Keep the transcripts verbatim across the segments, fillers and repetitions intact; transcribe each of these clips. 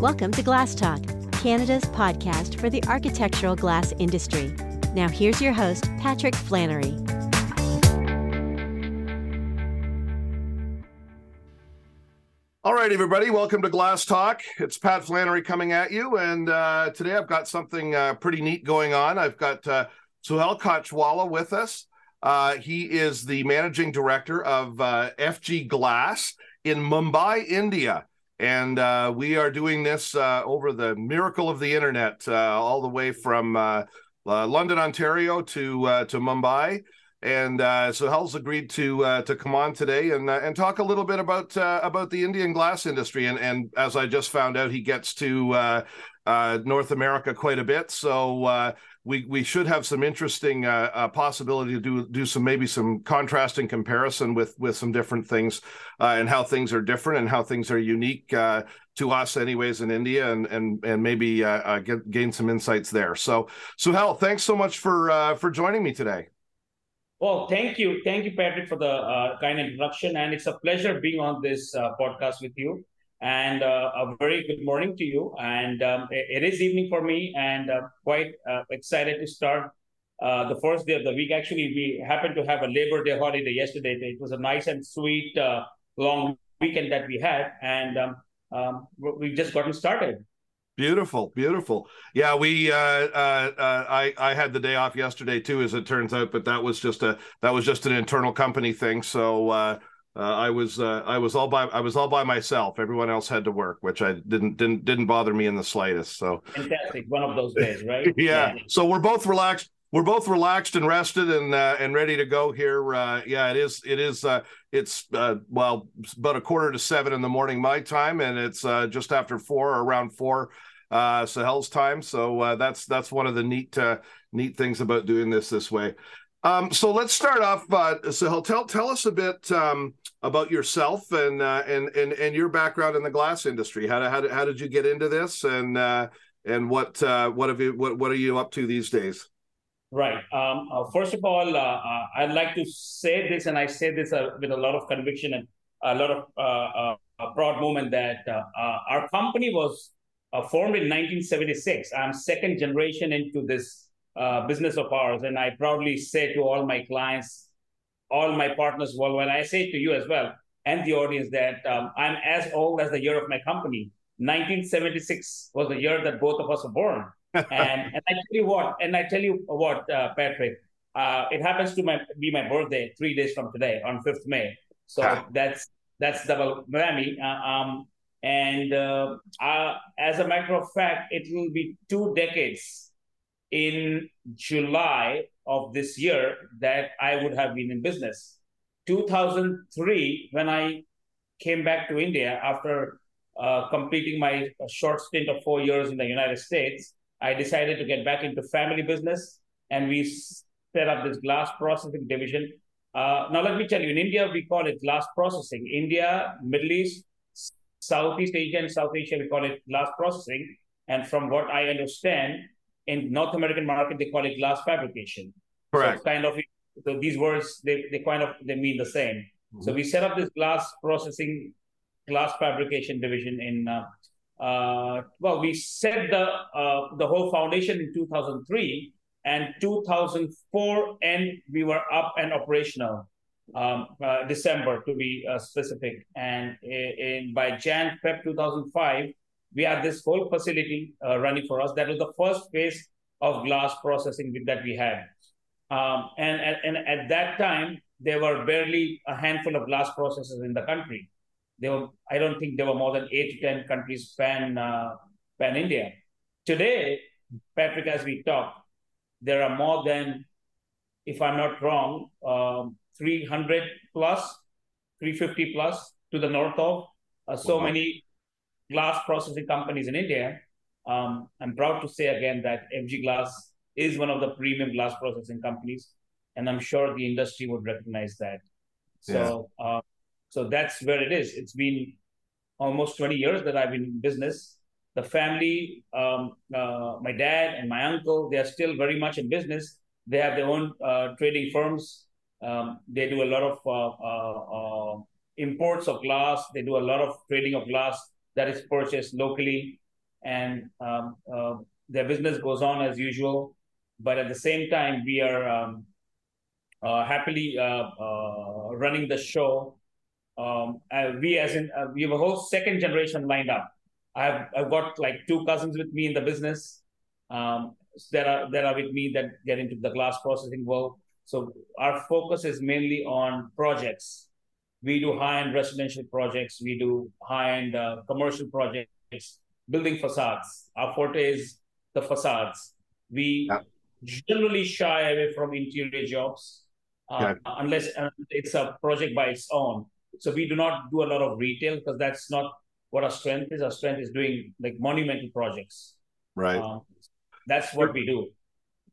Welcome to Glass Talk, Canada's podcast for the architectural glass industry. Now here's your host, Patrick Flannery. All right, everybody, welcome to Glass Talk. It's Pat Flannery coming at you, and uh, today I've got something uh, pretty neat going on. I've got uh, Suhel Kachwala with us. Uh, he is the managing director of uh, F G Glass in Mumbai, India, and uh, we are doing this uh, over the miracle of the internet, uh, all the way from uh, uh, London, Ontario, to uh, to Mumbai. And uh, so Suhel's agreed to uh, to come on today and uh, and talk a little bit about uh, about the Indian glass industry. And and as I just found out, he gets to uh, uh, North America quite a bit. So uh, we we should have some interesting uh, uh, possibility to do do some maybe some contrasting comparison with with some different things uh, and how things are different and how things are unique uh, to us, anyways, in India, and and and maybe uh, uh, get, gain some insights there. So Suhel, thanks so much for uh, for joining me today. Well, thank you. Thank you, Patrick, for the uh, kind introduction. And it's a pleasure being on this uh, podcast with you. And uh, a very good morning to you. And um, it, it is evening for me, and uh, quite uh, excited to start uh, the first day of the week. Actually, we happened to have a Labor Day holiday yesterday. It was a nice and sweet uh, long weekend that we had. And um, um, we've just gotten started. Beautiful, beautiful. Yeah, we. Uh, uh, uh, I I had the day off yesterday too, as it turns out, but that was just a that was just an internal company thing. So uh, uh, I was uh, I was all by I was all by myself. Everyone else had to work, which I didn't didn't didn't bother me in the slightest. So fantastic, one of those days, right? yeah. yeah. So we're both relaxed. We're both relaxed and rested and uh, and ready to go here. Uh, yeah, it is. It is. Uh, it's uh, well, it's about a quarter to seven in the morning my time, and it's uh, just after four or around four. Uh, Suhel's time, so uh, that's that's one of the neat uh, neat things about doing this this way. Um, so let's start off. Uh, Suhel, tell tell us a bit um, about yourself and uh, and and and your background in the glass industry. How how how did you get into this, and uh, and what uh, what have you what what are you up to these days? Right. Um, uh, first of all, uh, I'd like to say this, and I say this uh, with a lot of conviction and a lot of uh, uh, broad movement that uh, uh, our company was. Uh, formed in nineteen seventy-six. I'm second generation into this uh, business of ours. And I proudly say to all my clients, all my partners worldwide, I say to you as well, and the audience, that um, I'm as old as the year of my company. nineteen seventy-six was the year that both of us were born. and, and I tell you what, and I tell you what, uh, Patrick, uh, it happens to my, be my birthday three days from today on fifth of May. So ah. that's that's double whammy. Uh, um, And uh, uh, as a matter of fact, it will be two decades in July of this year that I would have been in business. two thousand three, when I came back to India after uh, completing my short stint of four years in the United States, I decided to get back into family business, and we set up this glass processing division. Uh, now, let me tell you, in India, we call it glass processing. India, Middle East, Southeast Asia and South Asia, we call it glass processing. And from what I understand, in North American market, they call it glass fabrication. Correct. So it's kind of, so these words, they, they kind of, they mean the same. Mm-hmm. So we set up this glass processing, glass fabrication division in, uh, uh, well, we set the uh, the whole foundation in two thousand three, and two thousand four, and we were up and operational. Um, uh, December to be uh, specific, and in, in by Jan Feb two thousand five, we had this whole facility uh, running for us. That was the first phase of glass processing that we had, um, and, and and at that time there were barely a handful of glass processors in the country. There were, I don't think there were more than eight to ten countries pan uh, pan India. Today, Patrick, as we talk, there are more than, if I'm not wrong. Um, three hundred plus, three hundred fifty plus to the north of uh, so wow. many glass processing companies in India. Um, I'm proud to say again that F G Glass is one of the premium glass processing companies, and I'm sure the industry would recognize that. So, yeah. uh, so that's where it is. It's been almost twenty years that I've been in business. The family, um, uh, my dad and my uncle, they are still very much in business. They have their own uh, trading firms. Um, they do a lot of uh, uh, uh, imports of glass. They do a lot of trading of glass that is purchased locally. and um, uh, their business goes on as usual. But at the same time, we are um, uh, happily uh, uh, running the show. Um, uh, we, as in, uh, we have a whole second generation lined up. I've I've got like two cousins with me in the business. Um, that are that are with me that get into the glass processing world. So our focus is mainly on projects. We do high-end residential projects. We do high-end uh, commercial projects, building facades. Our forte is the facades. We yeah. generally shy away from interior jobs uh, yeah. unless it's a project by its own. So we do not do a lot of retail because that's not what our strength is. Our strength is doing like monumental projects. Right. Uh, that's what we do.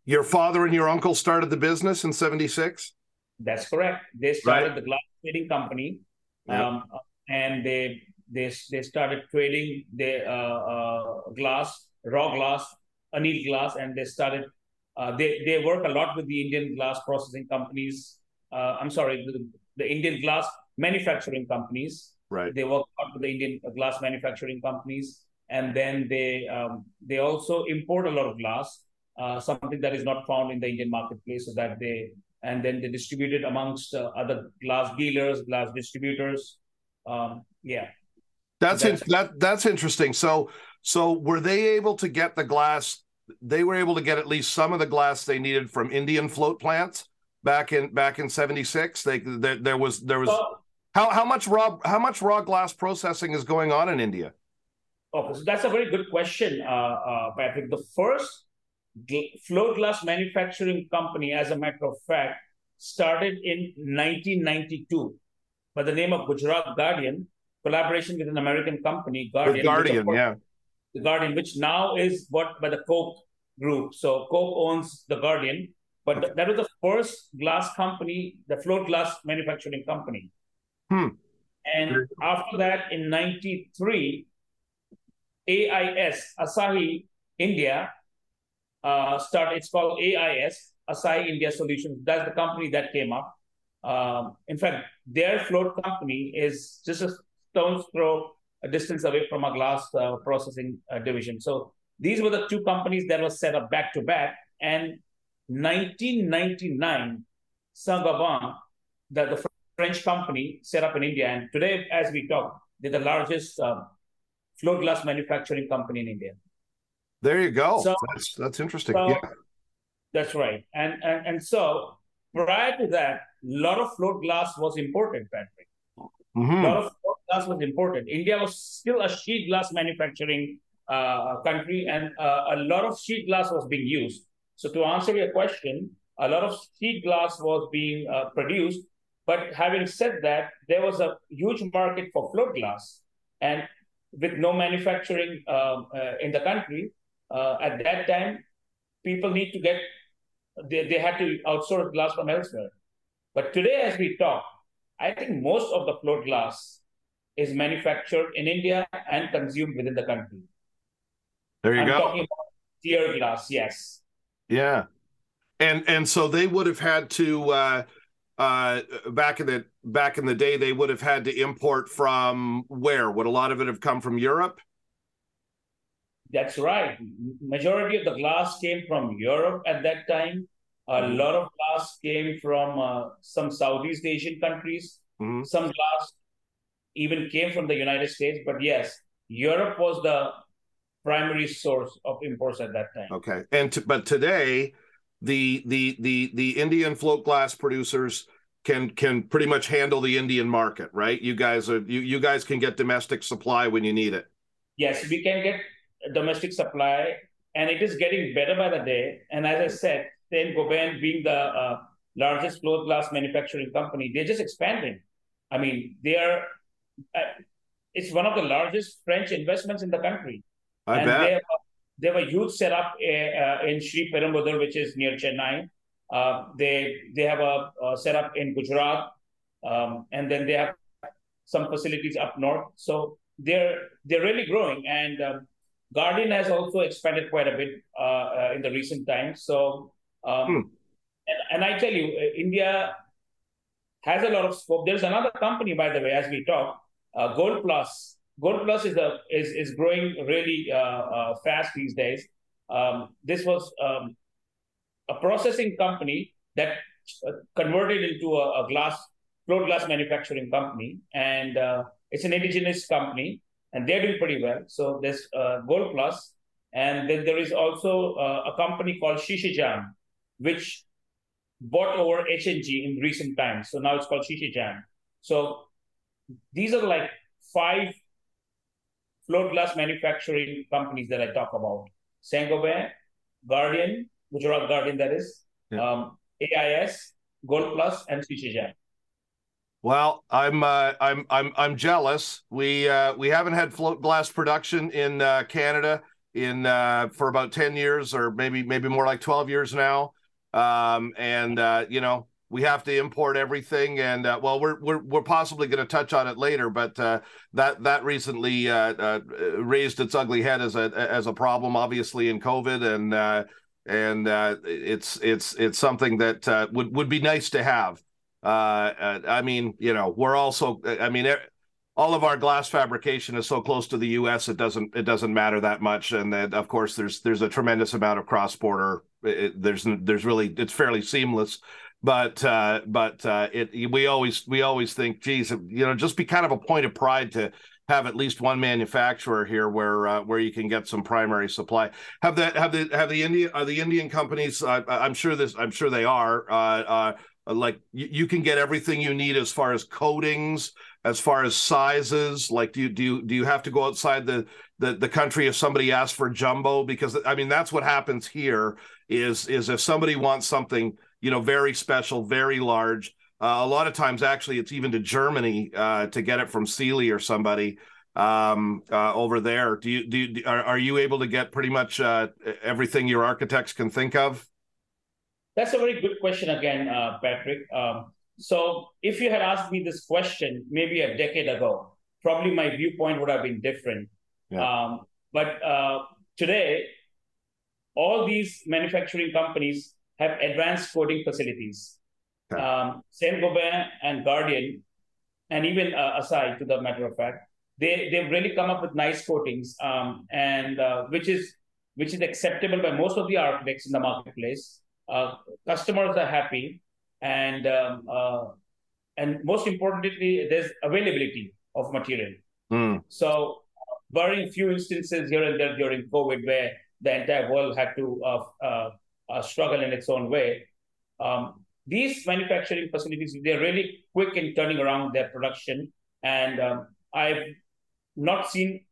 Your father and your uncle started the business in seventy-six? That's correct. They started right. the glass trading company, yeah. um, and they they they started trading the uh, uh, glass, raw glass, annealed glass, and they started. Uh, they they work a lot with the Indian glass processing companies. Uh, I'm sorry, the, the Indian glass manufacturing companies. Right. They work a lot with the Indian glass manufacturing companies, and then they um, they also import a lot of glass, uh, something that is not found in the Indian marketplace, so that they. And then they distributed amongst uh, other glass dealers, glass distributors. Um, yeah, that's so that's, in, that, that's interesting. So, so were they able to get the glass? They were able to get at least some of the glass they needed from Indian float plants back in back in seventy-six. They, they there was there was so, how how much raw how much raw glass processing is going on in India? Okay, so that's a very good question, uh, uh, Patrick. The first float glass manufacturing company, as a matter of fact, started in nineteen ninety-two by the name of Gujarat Guardian, collaboration with an American company, Guardian. The Guardian, which, yeah. The Guardian, which now is bought by the Coke Group. So Coke owns the Guardian, but okay. that was the first glass company, the float glass manufacturing company. Hmm. And after that, in ninety-three, A I S, Asahi India, Uh, start. It's called A I S, Asahi India Solutions. That's the company that came up. Um, in fact, their float company is just a stone's throw a distance away from a glass uh, processing uh, division. So these were the two companies that were set up back to back. And nineteen ninety-nine, Saint-Gobain, the, the French company, set up in India. And today, as we talk, they're the largest uh, float glass manufacturing company in India. There you go. So, that's, that's interesting. So, yeah. That's right. And, and and so prior to that, a lot of float glass was imported, Patrick. Mm-hmm. A lot of float glass was imported. India was still a sheet glass manufacturing uh, country, and uh, a lot of sheet glass was being used. So to answer your question, a lot of sheet glass was being uh, produced. But having said that, there was a huge market for float glass, and with no manufacturing uh, uh, in the country. Uh, at that time, people need to get, they, they had to outsource glass from elsewhere. But today, as we talk, I think most of the float glass is manufactured in India and consumed within the country. There you I'm go. I'm talking about tier glass, yes. Yeah. And and so they would have had to, uh, uh, back in the back in the day, they would have had to import from where? Would a lot of it have come from Europe? That's right. Majority of the glass came from Europe at that time. A mm-hmm. lot of glass came from uh, some Southeast Asian countries. Mm-hmm. Some glass even came from the United States. But yes, Europe was the primary source of imports at that time. Okay, and t- but today, the the the the Indian float glass producers can can pretty much handle the Indian market, right? You guys are you you guys can get domestic supply when you need it. Yes, we can get domestic supply, and it is getting better by the day. And as I said, Saint-Gobain being the uh, largest float glass manufacturing company, they're just expanding. I mean, they are. Uh, it's one of the largest French investments in the country. I and bet. They have, they have a huge setup uh, in Sri Perumbudur, which is near Chennai. Uh, they they have a, a setup in Gujarat, um, and then they have some facilities up north. So they're they're really growing. And um, Guardian has also expanded quite a bit uh, uh, in the recent times. So, um, hmm. and, and I tell you, India has a lot of scope. There's another company, by the way, as we talk, uh, Gold Plus, Gold Plus is a, is, is growing really uh, uh, fast these days. Um, this was um, a processing company that converted into a, a glass, float glass manufacturing company, and uh, it's an indigenous company, and they're doing pretty well. So there's uh, Gold Plus, and then there is also uh, a company called Shishijam, which bought over H N G in recent times. So now it's called Shishijam. So these are like five float glass manufacturing companies that I talk about: Saint-Gobain, Guardian, Gujarat Guardian, that is, yeah. um, A I S, Gold Plus, and Shishijam. Well, I'm uh, I'm I'm I'm jealous. We uh, we haven't had float glass production in uh, Canada in uh, for about ten years, or maybe maybe more like twelve years now. Um, and uh, you know, we have to import everything. And uh, well, we're we're we're possibly going to touch on it later, but uh, that that recently uh, uh, raised its ugly head as a as a problem, obviously, in COVID, and uh, and uh, it's it's it's something that uh, would would be nice to have. Uh, I mean, you know, we're also, I mean, all of our glass fabrication is so close to the U S, it doesn't, it doesn't matter that much. And then, of course, there's, there's a tremendous amount of cross-border. It, there's, there's really, it's fairly seamless, but, uh, but, uh, it, we always, we always think, geez, you know, just be kind of a point of pride to have at least one manufacturer here where, uh, where you can get some primary supply. Have that, have the, have the Indian, are the Indian companies, I, I'm sure this, I'm sure they are, uh, uh, like you, you can get everything you need as far as coatings, as far as sizes. Like, do you do you, do you have to go outside the, the the country if somebody asks for jumbo? Because I mean, that's what happens here. Is is if somebody wants something, you know, very special, very large. Uh, a lot of times, actually, it's even to Germany uh, to get it from Seely or somebody um, uh, over there. Do you do you, are, are you able to get pretty much uh, everything your architects can think of? That's a very good question again, uh, Patrick. Um, so if you had asked me this question maybe a decade ago, probably my viewpoint would have been different. Yeah. Um, but uh, today, all these manufacturing companies have advanced coating facilities. Okay. Um, Saint-Gobain and Guardian, and even uh, Asahi, to the matter of fact, they, they've really come up with nice coatings, um, and uh, which is which is acceptable by most of the architects in the marketplace. Uh, customers are happy, and um, uh, and most importantly, there's availability of material. Mm. So, barring few instances here and there during COVID, where the entire world had to uh, uh, uh, struggle in its own way, um, these manufacturing facilities, they're really quick in turning around their production. And um, I've not seen,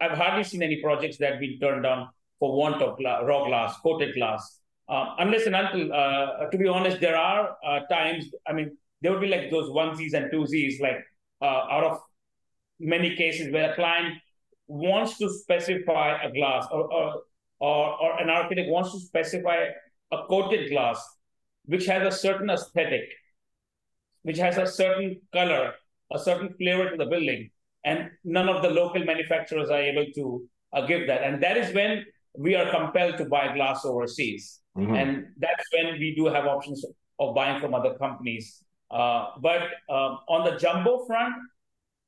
I've hardly seen any projects that have been turned down for want of gla- raw glass, coated glass. Uh, unless and until, uh, to be honest, there are uh, times, I mean, there would be like those onesies and twosies, like uh, out of many cases where a client wants to specify a glass, or, or, or, or an architect wants to specify a coated glass, which has a certain aesthetic, which has a certain color, a certain flavor to the building. And none of the local manufacturers are able to uh, give that. And that is when we are compelled to buy glass overseas. Mm-hmm. And that's when we do have options of buying from other companies. Uh, but uh, on the jumbo front,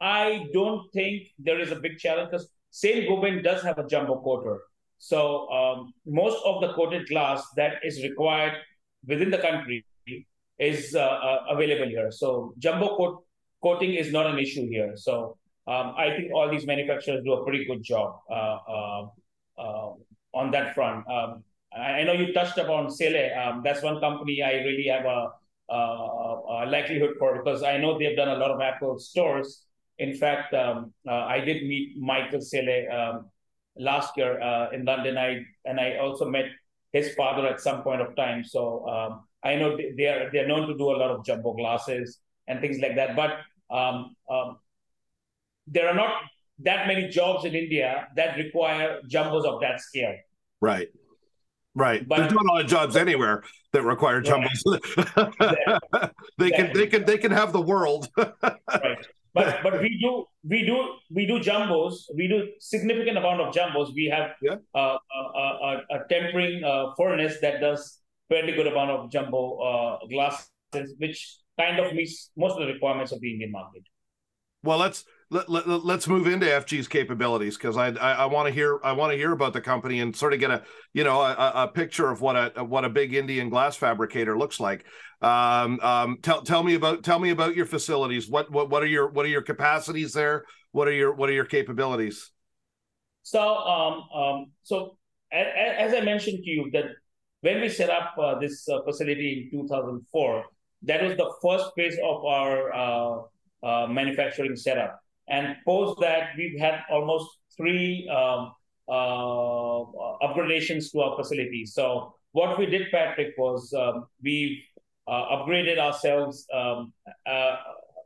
I don't think there is a big challenge, because Saint-Gobain does have a jumbo coater. So um, most of the coated glass that is required within the country is uh, uh, available here. So jumbo coat- coating is not an issue here. So um, I think all these manufacturers do a pretty good job uh, uh, uh, on that front. Um, I know you touched upon Seely. Um, that's one company I really have a, a, a likelihood for, because I know they've done a lot of Apple stores. In fact, um, uh, I did meet Michael Seely um, last year uh, in London, I and I also met his father at some point of time. So um, I know they are they're known to do a lot of jumbo glasses and things like that. But um, um, there are not that many jobs in India that require jumbos of that scale. Right. Right, but, there's not a lot of jobs anywhere that require jumbos. Right. Exactly. they exactly. can, they can, they can have the world. Right, but but we do, we do, we do jumbos. We do significant amount of jumbos. We have yeah. uh, a, a, a tempering uh, furnace that does fairly good amount of jumbo uh, glasses, which kind of meets most of the requirements of the Indian market. Well, let's let, let, let's move into F G's capabilities, because I I, I want to hear I want to hear about the company and sort of get a you know a, a picture of what a what a big Indian glass fabricator looks like. Um, um, tell tell me about tell me about your facilities. What what what are your what are your capacities there? What are your what are your capabilities? So um, um, so as I mentioned to you, that when we set up uh, this uh, facility in two thousand four, that was the first phase of our uh, Uh, manufacturing setup, and post that we've had almost three um, uh, upgradations to our facility. So what we did, Patrick, was um, we uh, upgraded ourselves um, uh,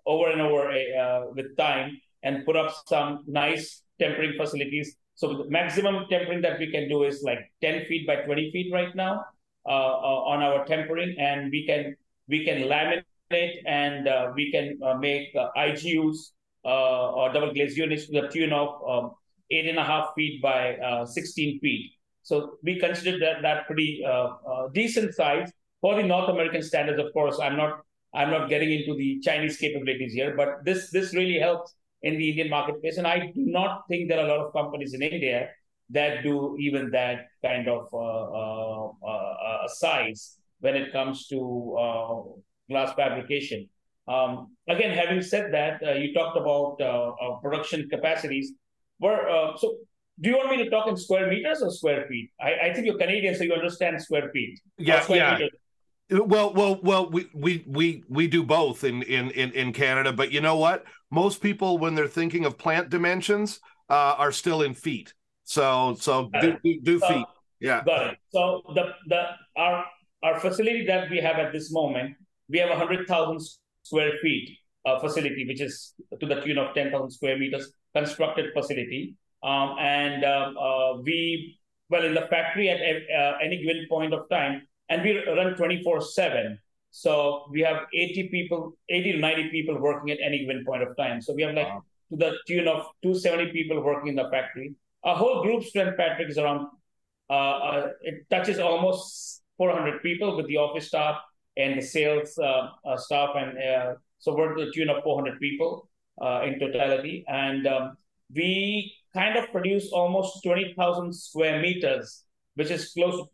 over and over uh, with time, and put up some nice tempering facilities. So the maximum tempering that we can do is like ten feet by twenty feet right now uh, uh, on our tempering, and we can we can laminate. And uh, we can uh, make uh, I G Us uh, or double glazed units to the tune of um, eight and a half feet by uh, sixteen feet. So we consider that that pretty uh, uh, decent size for the North American standards. Of course, I'm not I'm not getting into the Chinese capabilities here, but this this really helps in the Indian marketplace. And I do not think there are a lot of companies in India that do even that kind of uh, uh, uh, size when it comes to uh, glass fabrication. Um, again, having said that, uh, you talked about uh, uh, production capacities. Were, uh, so do you want me to talk in square meters or square feet? I, I think you're Canadian, so you understand square feet. Yeah, square yeah. Meters. Well, well, well. We we we we do both in, in in in Canada, but you know what? Most people, when they're thinking of plant dimensions, uh, are still in feet. So so do, do, do so, feet. Yeah. Got it. So the the our our facility that we have at this moment, we have a one hundred thousand square feet uh, facility, which is to the tune of ten thousand square meters constructed facility. Um, and uh, uh, we, well, in the factory at uh, any given point of time, and we run twenty-four seven. So we have eighty people, eighty to ninety people working at any given point of time. So we have like wow. to the tune of two hundred seventy people working in the factory. Our whole group strength, Patrick, is around, uh, uh, it touches almost four hundred people with the office staff and the sales uh, uh, staff, and uh, so we're to the tune of four hundred people uh, in totality. And um, we kind of produce almost twenty thousand square meters, which is close to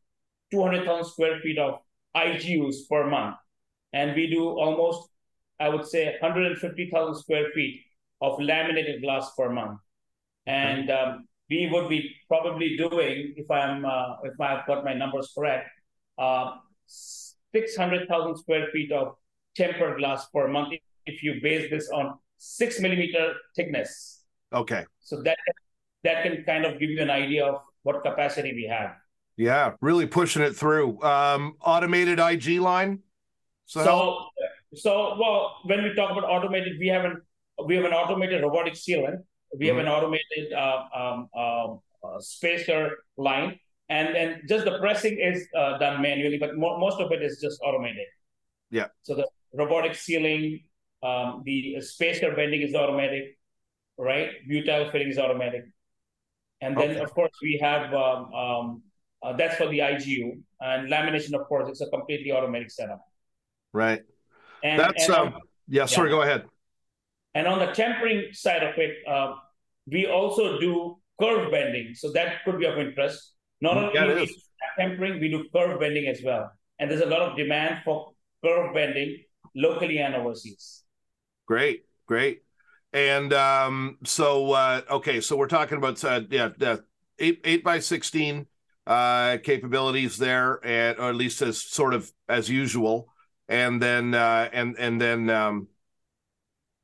two hundred thousand square feet of I G Us per month. And we do almost, I would say, one hundred fifty thousand square feet of laminated glass per month. And um, we would be probably doing, if I'm, uh, if I've got my numbers correct, uh, six hundred thousand square feet of tempered glass per month if you base this on six millimeter thickness. Okay. So that that can kind of give you an idea of what capacity we have. Yeah, really pushing it through. Um, automated I G line. So, so, so well, when we talk about automated, we have an we have an automated robotic sealant. We mm-hmm. have an automated uh, um, uh, spacer line. And and just the pressing is uh, done manually, but mo- most of it is just automated. Yeah. So the robotic sealing, um, the spacer bending is automatic, right? Butyl filling is automatic. And then, okay. of course, we have, um, um, uh, that's for the I G U. And lamination, of course, it's a completely automatic setup. Right. And, that's, and, um, yeah, sorry, yeah. go ahead. And on the tempering side of it, uh, we also do curve bending. So that could be of interest. Not only yeah, we do tempering, we do curve bending as well. And there's a lot of demand for curve bending locally and overseas. Great, great. And um, so, uh, okay, so we're talking about uh, yeah, uh, eight by sixteen uh, capabilities there, and or at least as sort of as usual. And then, uh, and and then, um,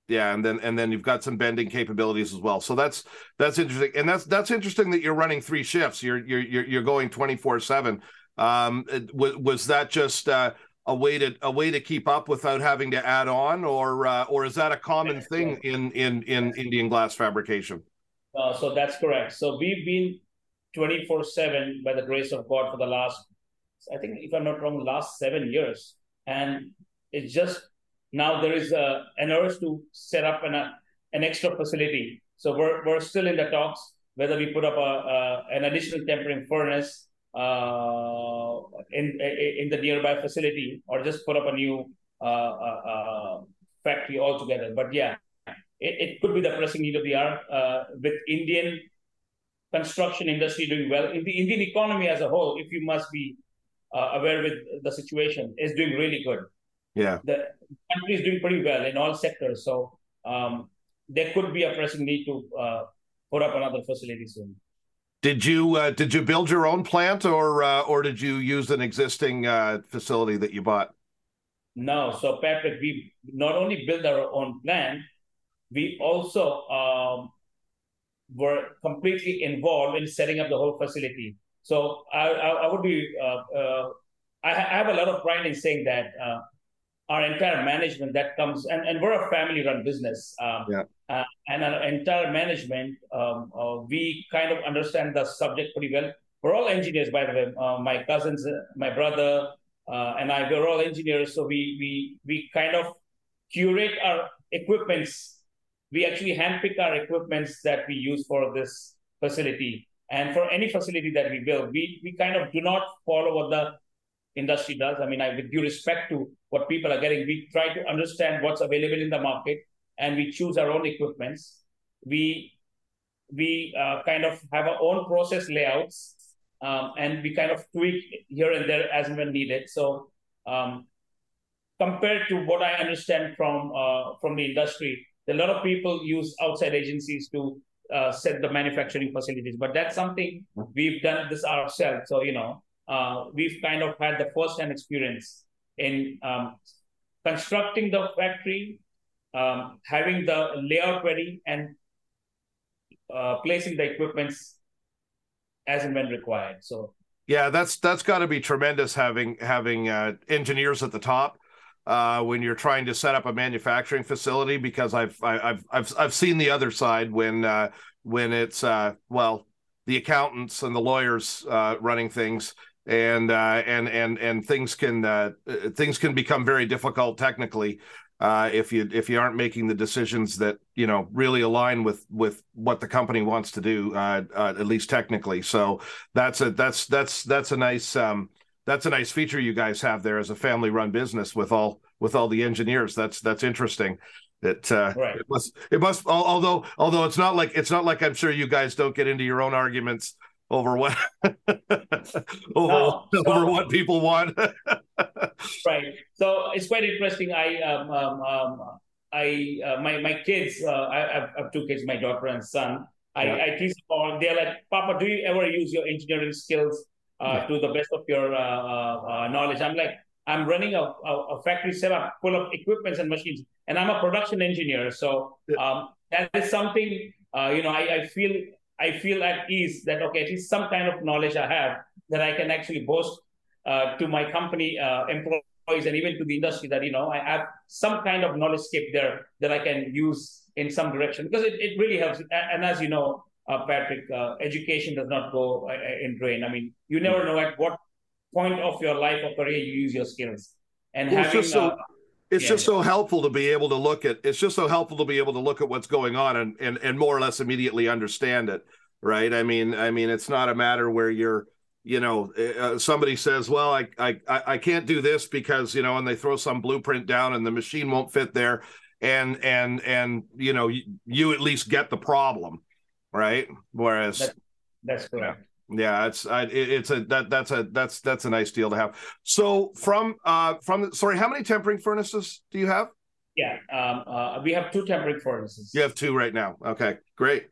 yeah, and then and then you've got some bending capabilities as well. So that's that's interesting, and that's that's interesting that you're running three shifts. You're you're you're going twenty-four seven. Um, was, was that just uh, a way to a way to keep up without having to add on, or uh, or is that a common thing in in in Indian glass fabrication? Uh, so that's correct. So we've been twenty-four seven by the grace of God for the last, I think, if I'm not wrong, last seven years, and it's just. Now there is uh, an urge to set up an uh, an extra facility. So we're we're still in the talks whether we put up a, uh, an additional tempering furnace uh, in in the nearby facility, or just put up a new uh, uh, factory altogether. But yeah, it, it could be the pressing need of the hour, uh, with Indian construction industry doing well. In the Indian economy as a whole, if you must be uh, aware with the situation, is doing really good. Yeah, the country is doing pretty well in all sectors. So um, there could be a pressing need to uh, put up another facility soon. Did you uh, did you build your own plant, or uh, or did you use an existing uh, facility that you bought? No, so Patrick, we not only built our own plant, we also um, were completely involved in setting up the whole facility. So I, I, I would be uh, uh, I, I have a lot of pride in saying that uh, our entire management that comes and, and we're a family-run business. Um, yeah. Uh, and our entire management, um, uh, we kind of understand the subject pretty well. We're all engineers, by the way. Uh, my cousins, uh, my brother, uh, and I, we're all engineers. So we we we kind of curate our equipments. We actually handpick our equipments that we use for this facility. And for any facility that we build, we, we kind of do not follow what the industry does. I mean, I, with due respect to what people are getting, we try to understand what's available in the market, and we choose our own equipments. We we uh, kind of have our own process layouts, um, and we kind of tweak here and there as and when needed. So um, compared to what I understand from uh, from the industry, a lot of people use outside agencies to uh, set the manufacturing facilities, but that's something we've done this ourselves. So, you know, uh, we've kind of had the first-hand experience in um, constructing the factory, Um, having the layout ready, and uh, placing the equipments as and when required. So yeah, that's that's got to be tremendous having having uh, engineers at the top uh, when you're trying to set up a manufacturing facility. Because I've I, I've I've I've seen the other side when uh, when it's uh, well, the accountants and the lawyers uh, running things. And uh, and and and things can uh, things can become very difficult technically uh, if you if you aren't making the decisions that, you know, really align with with what the company wants to do, uh, uh, at least technically. So that's a that's that's that's a nice um, that's a nice feature you guys have there as a family-run business with all with all the engineers. That's that's interesting. It uh, right. it must it must although although it's not like it's not like I'm sure you guys don't get into your own arguments over what over, no, so, over what people want. Right. So it's quite interesting. I um, um, um I uh, my my kids. Uh, I have two kids, my daughter and son. I, yeah. I teach them. They're like, Papa, do you ever use your engineering skills uh, yeah. to the best of your uh, uh, knowledge? I'm like, I'm running a, a, a factory setup full of equipments and machines, and I'm a production engineer. So um, that is something uh, you know. I, I feel. I feel at ease that, okay, at least some kind of knowledge I have that I can actually boast uh, to my company uh, employees and even to the industry that, you know, I have some kind of knowledge scape there that I can use in some direction, because it, it really helps. And as you know, uh, Patrick, uh, education does not go uh, in drain. I mean, you never know at what point of your life or career you use your skills. And it's having... So- uh, It's yeah, just so helpful to be able to look at. It's just so helpful to be able to look at what's going on and, and, and more or less immediately understand it, right? I mean, I mean, it's not a matter where you're, you know, uh, somebody says, "Well, I I I can't do this because you know," and they throw some blueprint down and the machine won't fit there, and and and you know, you, you at least get the problem, right? Whereas that's, that's correct. Yeah. Yeah, it's I, it's a that that's a that's that's a nice deal to have. So from uh from the, sorry, how many tempering furnaces do you have? Yeah, um, uh, we have two tempering furnaces. You have two right now. Okay, great.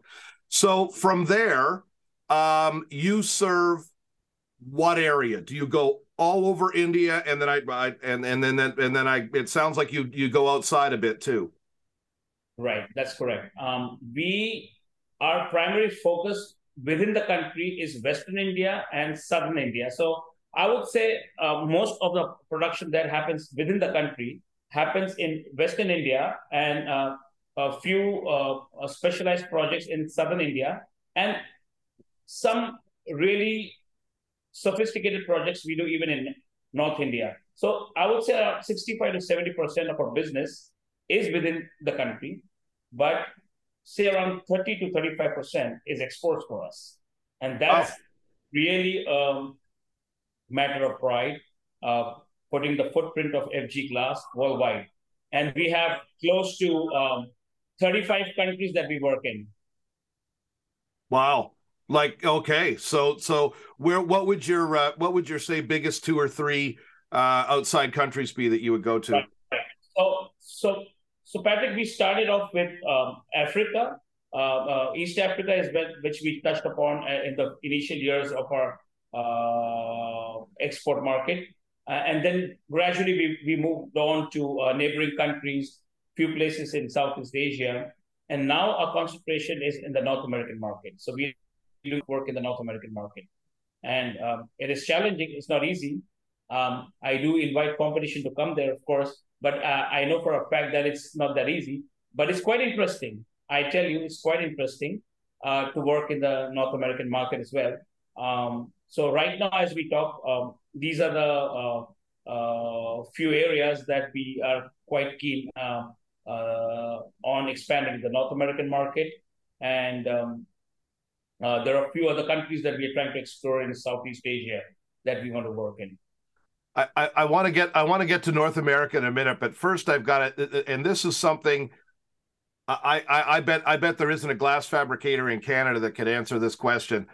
So from there, um, you serve what area? Do you go all over India, and then I, I and and then and then I? It sounds like you you go outside a bit too. Right, that's correct. Um, we our primary focus within the country is Western India and Southern India. So I would say uh, most of the production that happens within the country happens in Western India, and uh, a few uh, specialized projects in Southern India, and some really sophisticated projects we do even in North India. So I would say uh, sixty-five to seventy percent of our business is within the country, but say around thirty to thirty-five percent is exports for us. And that's wow. really a matter of pride, uh, putting the footprint of F G Glass worldwide. And we have close to um, thirty-five countries that we work in. Wow. Like, okay. So, so where, what would your, uh, what would your say biggest two or three uh, outside countries be that you would go to? Right. So, so, so Patrick, we started off with um, Africa, uh, uh, East Africa is well, which we touched upon in the initial years of our uh, export market. Uh, and then gradually we, we moved on to uh, neighboring countries, few places in Southeast Asia. And now our concentration is in the North American market. So we do work in the North American market. And um, it is challenging. It's not easy. Um, I do invite competition to come there, of course. But uh, I know for a fact that it's not that easy. But it's quite interesting. I tell you, it's quite interesting uh, to work in the North American market as well. Um, so right now, as we talk, um, these are the uh, uh, few areas that we are quite keen uh, uh, on expanding the North American market. And um, uh, there are a few other countries that we are trying to explore in Southeast Asia that we want to work in. I, I, I want to get I want to get to North America in a minute, but first I've got to, and this is something I, I I bet I bet there isn't a glass fabricator in Canada that could answer this question.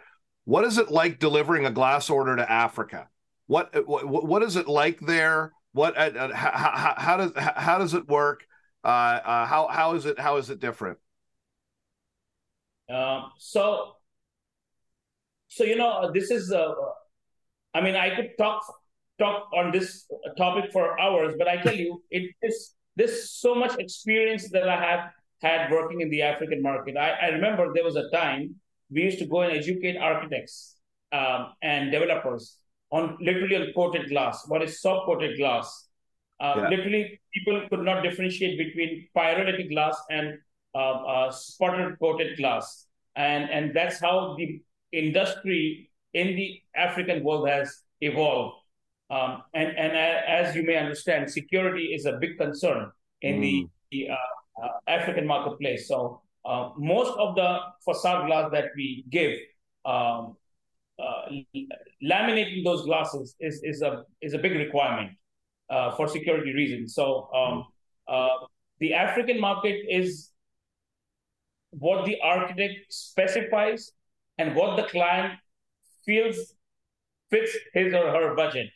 What is it like delivering a glass order to Africa? What what, what is it like there? What uh, how, how does how does it work? Uh, uh, how how is it how is it different? Uh, so so you know this is uh, I mean I could talk. talk on this topic for hours, but I tell you, it is there's so much experience that I have had working in the African market. I, I remember there was a time we used to go and educate architects um, and developers on literally on coated glass. What is soft coated glass? Uh, yeah. Literally, people could not differentiate between pyrolytic glass and uh, uh, spotted coated glass, and and that's how the industry in the African world has evolved. Um, and and as you may understand, security is a big concern in mm. the uh, uh, African marketplace. So uh, most of the facade glass that we give, um, uh, laminating those glasses is is a is a big requirement uh, for security reasons. So um, uh, the African market is what the architect specifies and what the client feels fits his or her budget.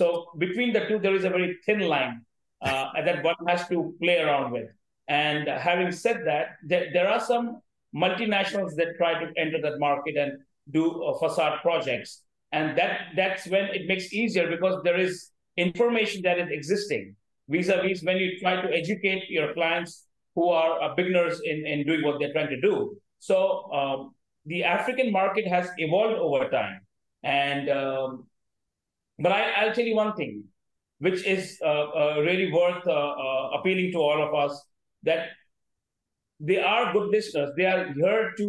So between the two, there is a very thin line uh, that one has to play around with. And having said that, there, there are some multinationals that try to enter that market and do uh, facade projects. And that that's when it makes easier because there is information that is existing vis-a-vis when you try to educate your clients who are uh, beginners in, in doing what they're trying to do. So um, the African market has evolved over time. And... Um, But I, I'll tell you one thing, which is uh, uh, really worth uh, uh, appealing to all of us, that they are good listeners. They are here to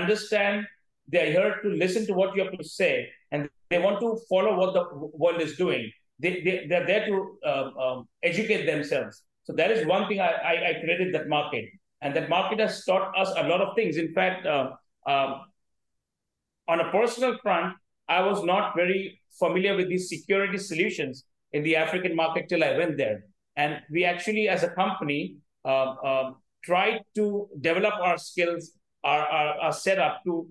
understand. They are here to listen to what you have to say. And they want to follow what the world is doing. They, they, they're there to um, um, educate themselves. So that is one thing I, I, I credit that market. And that market has taught us a lot of things. In fact, uh, uh, on a personal front, I was not very familiar with these security solutions in the African market till I went there. And we actually, as a company, uh, uh, tried to develop our skills, our, our, our setup to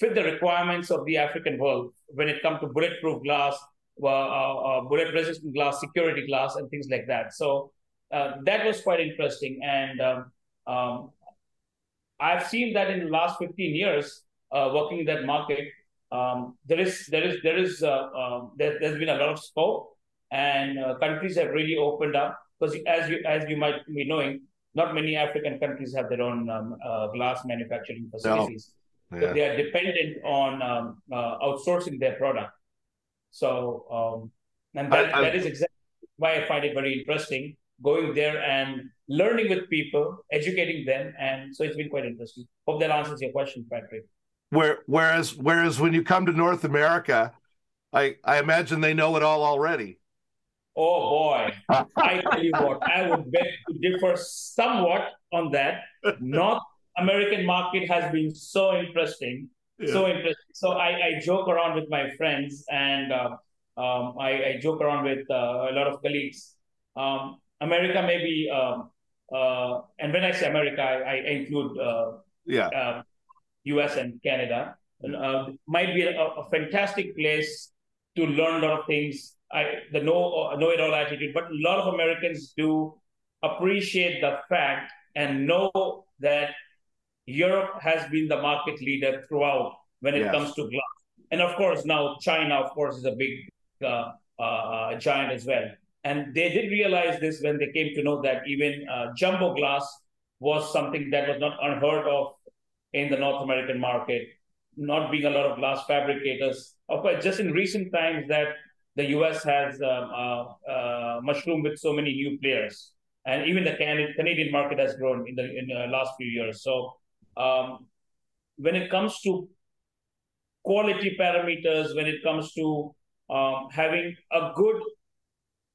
fit the requirements of the African world when it comes to bulletproof glass, uh, uh, bullet-resistant glass, security glass, and things like that. So uh, that was quite interesting. And um, um, I've seen that in the last fifteen years, uh, working in that market, Um, there is, there is, there is, uh, uh, there, there's been a lot of scope, and uh, countries have really opened up because, as you as you might be knowing, not many African countries have their own um, uh, glass manufacturing facilities. No. Yeah. So they are dependent on um, uh, outsourcing their product. So, um, and that, I, I... that is exactly why I find it very interesting going there and learning with people, educating them, and so it's been quite interesting. Hope that answers your question, Patrick. Where, whereas, whereas when you come to North America, I, I imagine they know it all already. Oh boy! I tell you what, I would beg to differ somewhat on that. North American market has been so interesting, yeah. so interesting. So I, I joke around with my friends, and uh, um, I, I joke around with uh, a lot of colleagues. Um, America may be um, Uh, and when I say America, I, I include uh, yeah. uh, U S and Canada. Uh, might be a, a fantastic place to learn a lot of things. I the know know it all attitude, but a lot of Americans do appreciate the fact and know that Europe has been the market leader throughout when it yes. comes to glass. And of course, now China, of course, is a big uh, uh, giant as well. And they did realize this when they came to know that even uh, jumbo glass was something that was not unheard of in the North American market, not being a lot of glass fabricators. Of course, just in recent times that the U S has um, uh, uh, mushroomed with so many new players. And even the Can- Canadian market has grown in the in the last few years. So um, when it comes to quality parameters, when it comes to um, having a good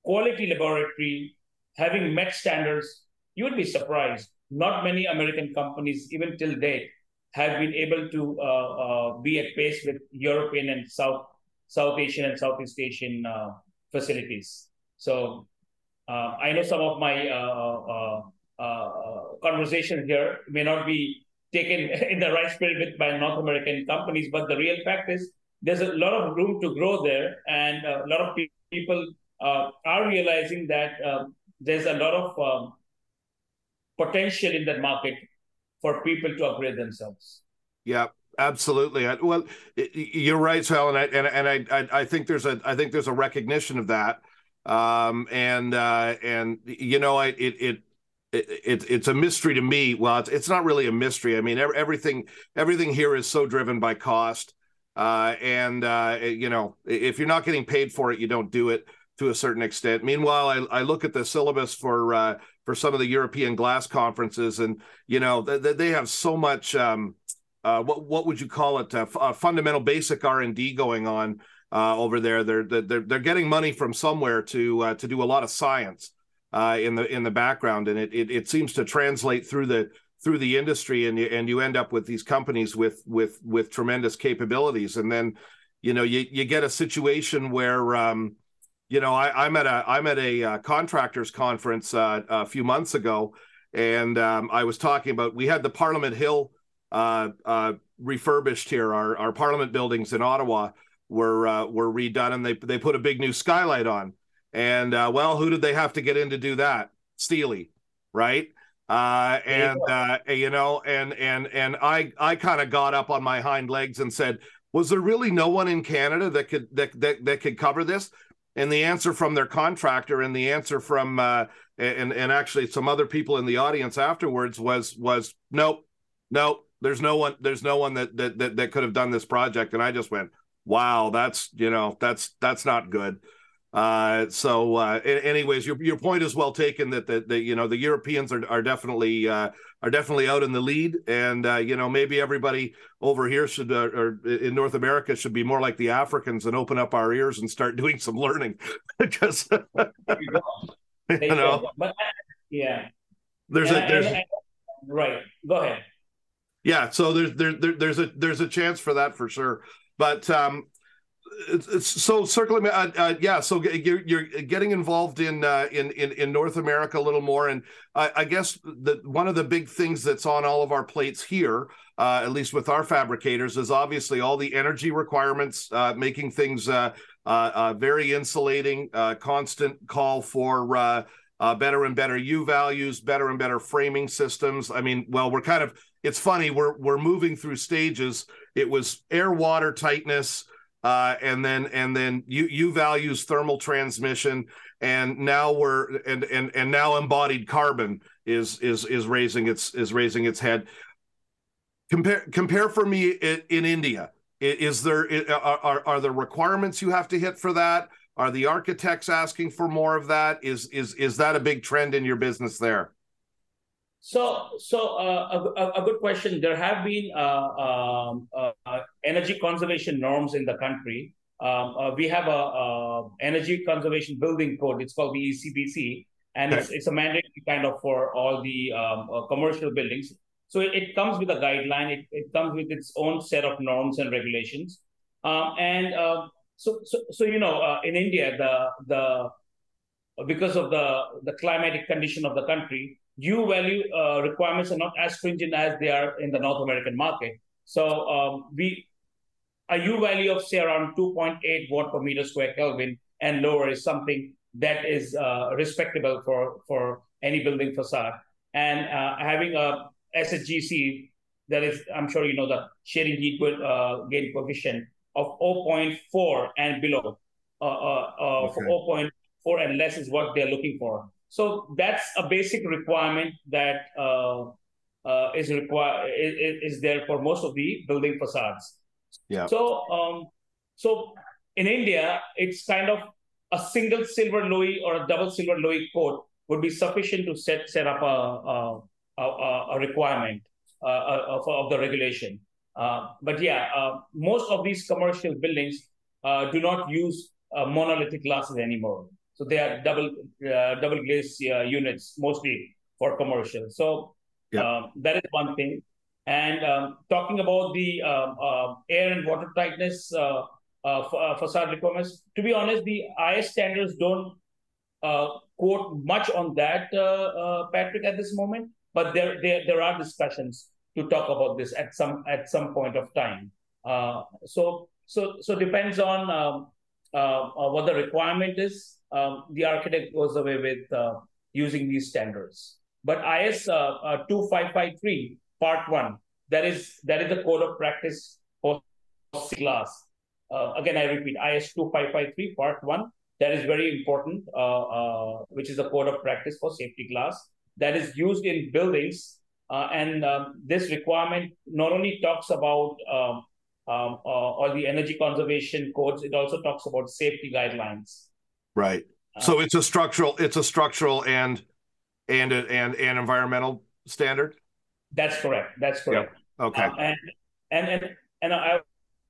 quality laboratory, having met standards, you would be surprised. Not many American companies, even till date, have been able to uh, uh, be at pace with European and South South Asian and Southeast Asian uh, facilities. So uh, I know some of my uh, uh, uh, conversations here may not be taken in the right spirit with by North American companies, but the real fact is there's a lot of room to grow there, and a lot of pe- people uh, are realizing that uh, there's a lot of um, potential in that market for people to upgrade themselves. Yeah, absolutely. I, well, you're right, Suhel, and I and, and I I think there's a I think there's a recognition of that, um, and uh, and you know, I it it. It, it, it's a mystery to me. Well, it's, it's not really a mystery. I mean, every, everything everything here is so driven by cost. Uh, and, uh, you know, if you're not getting paid for it, you don't do it to a certain extent. Meanwhile, I, I look at the syllabus for uh, for some of the European glass conferences, and, you know, th- they have so much, um, uh, what what would you call it, uh, f- uh, fundamental basic R and D going on uh, over there. They're, they're, they're getting money from somewhere to uh, to do a lot of science. Uh, in the in the background, and it, it it seems to translate through the through the industry, and you, and you end up with these companies with with with tremendous capabilities, and then you know you, you get a situation where um, you know I, I'm at a I'm at a uh, contractors conference uh, a few months ago, and um, I was talking about we had the Parliament Hill uh, uh, refurbished here. Our our Parliament buildings in Ottawa were uh, were redone, and they they put a big new skylight on. And, uh, well, who did they have to get in to do that? Seely, right? Uh, and, uh, you know, and and and I I kind of got up on my hind legs and said, was there really no one in Canada that could that that, that could cover this? And the answer from their contractor and the answer from, uh, and, and actually some other people in the audience afterwards was, was nope, nope, there's no one, there's no one that that that, that could have done this project. And I just went, wow, that's, you know, that's, that's not good. Uh, so, uh, anyways, your your point is well taken that the, the you know the Europeans are are definitely uh, are definitely out in the lead, and uh, you know maybe everybody over here should uh, or in North America should be more like the Africans and open up our ears and start doing some learning, because you, you know but, yeah there's and a there's I, I, right go ahead yeah so there's there, there there's a there's a chance for that for sure, but um. So circling, uh, uh, yeah. So you're, you're getting involved in, uh, in in in North America a little more, and I, I guess the one of the big things that's on all of our plates here, uh, at least with our fabricators, is obviously all the energy requirements, uh, making things uh, uh, uh, very insulating, uh, constant call for uh, uh, better and better U values, better and better framing systems. I mean, well, we're kind of it's funny we're we're moving through stages. It was air water tightness. Uh, and then and then U, U values, thermal transmission, and now we're and and and now embodied carbon is is is raising its is raising its head. Compare compare for me in, in India. Is there are are the requirements you have to hit for that? Are the architects asking for more of that? Is is is that a big trend in your business there? So, so uh, a, a good question. There have been uh, um, uh, energy conservation norms in the country. Um, uh, we have a, a energy conservation building code. It's called the E C B C, and okay. it's, it's a mandate kind of for all the um, uh, commercial buildings. So it, it comes with a guideline. It, it comes with its own set of norms and regulations. Um, and uh, so, so, so you know, uh, in India, the the because of the the climatic condition of the country. U value uh, requirements are not as stringent as they are in the North American market. So um, we a U value of say around two point eight watt per meter square Kelvin and lower is something that is uh, respectable for, for any building facade. And uh, having a S G C C, that is, I'm sure you know, the shading heat uh, gain coefficient of zero point four and below, uh, uh, uh, okay. zero point four and less is what they're looking for. So that's a basic requirement that uh, uh, is required is, is there for most of the building facades. Yeah. So, um, so in India, it's kind of a single silver Loei or a double silver Loei coat would be sufficient to set set up a a, a, a requirement uh, of, of the regulation. Uh, but yeah, uh, most of these commercial buildings uh, do not use uh, monolithic glasses anymore. So they are double uh, double glazed uh, units mostly for commercial. So yeah. uh, that is one thing. And um, talking about the uh, uh, air and water tightness uh, uh, f- uh, facade requirements, to be honest, the I S standards don't uh, quote much on that, uh, uh, Patrick, at this moment. But there, there there are discussions to talk about this at some at some point of time. Uh, so so so depends on um, uh, uh, what the requirement is. Um, the architect goes away with uh, using these standards. But I S uh, uh, two five five three. Part one, that is that is the code of practice for glass. Uh, again, I repeat, I S two five five three part one. That is very important, uh, uh, which is the code of practice for safety glass that is used in buildings. Uh, and um, this requirement not only talks about um, um, uh, all the energy conservation codes, it also talks about safety guidelines. Right. So uh, it's a structural, it's a structural and and and and environmental standard. That's correct. That's correct. Yep. Okay. Um, and, and and and I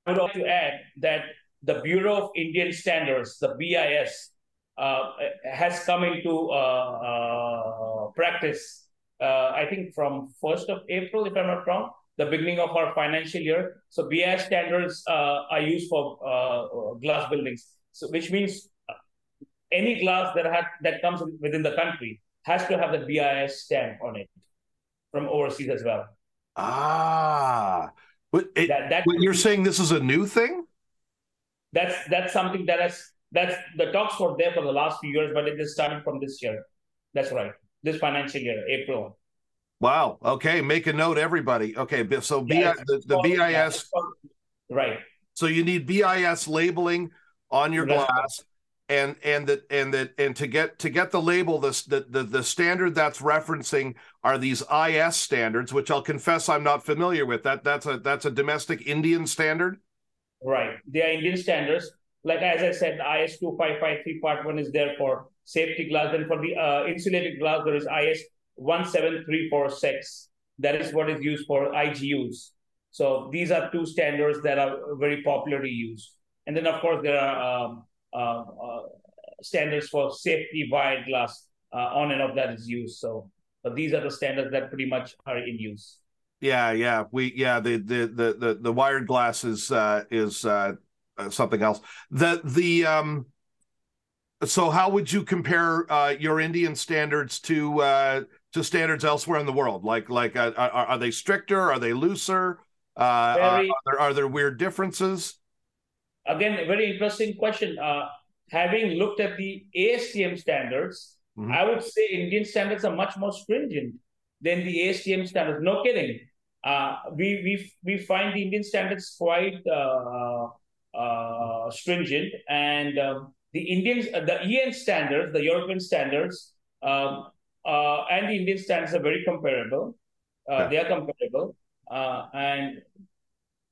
would like to add that the Bureau of Indian Standards, the B I S, uh, has come into uh, uh, practice. Uh, I think from first of April, if I'm not wrong, the beginning of our financial year. So B I S standards uh, are used for uh, glass buildings. So which means any glass that had that comes within the country has to have the B I S stamp on it. From overseas as well. Ah, but, it, that, that, but you're saying this is a new thing? That's that's something that has that's the talks were there for the last few years, but it is starting from this year. That's right, this financial year, April. Wow. Okay, make a note, everybody. Okay, so B I, yeah, the, the called, B I S, right? So you need B I S labeling on your right. glass, and and that and that and to get to get the label, this the, the the standard that's referencing are these I S standards, which I'll confess I'm not familiar with. That that's a that's a domestic Indian standard, right? They are Indian standards. Like as I said, I S two five five three part one is there for safety glass, and for the uh, insulated glass there is I S one seven three four six. That is what is used for I G Us. So these are two standards that are very popularly used. And then of course there are um, Uh, uh, standards for safety wired glass uh, on and off that is used. So but these are the standards that pretty much are in use. Yeah, yeah, we yeah the the the the, the wired glass is uh, is uh, something else. The the um. So how would you compare uh, your Indian standards to uh, to standards elsewhere in the world? Like like uh, are, are they stricter? Are they looser? Uh, Very... are, are there are there weird differences? Again, a very interesting question. Uh, having looked at the A S T M standards, mm-hmm. I would say Indian standards are much more stringent than the A S T M standards. No kidding. Uh, we we we find the Indian standards quite uh, uh, stringent, and um, the Indians, uh, the E N standards, the European standards, um, uh, and the Indian standards are very comparable. Uh, yeah. They are comparable, uh, and.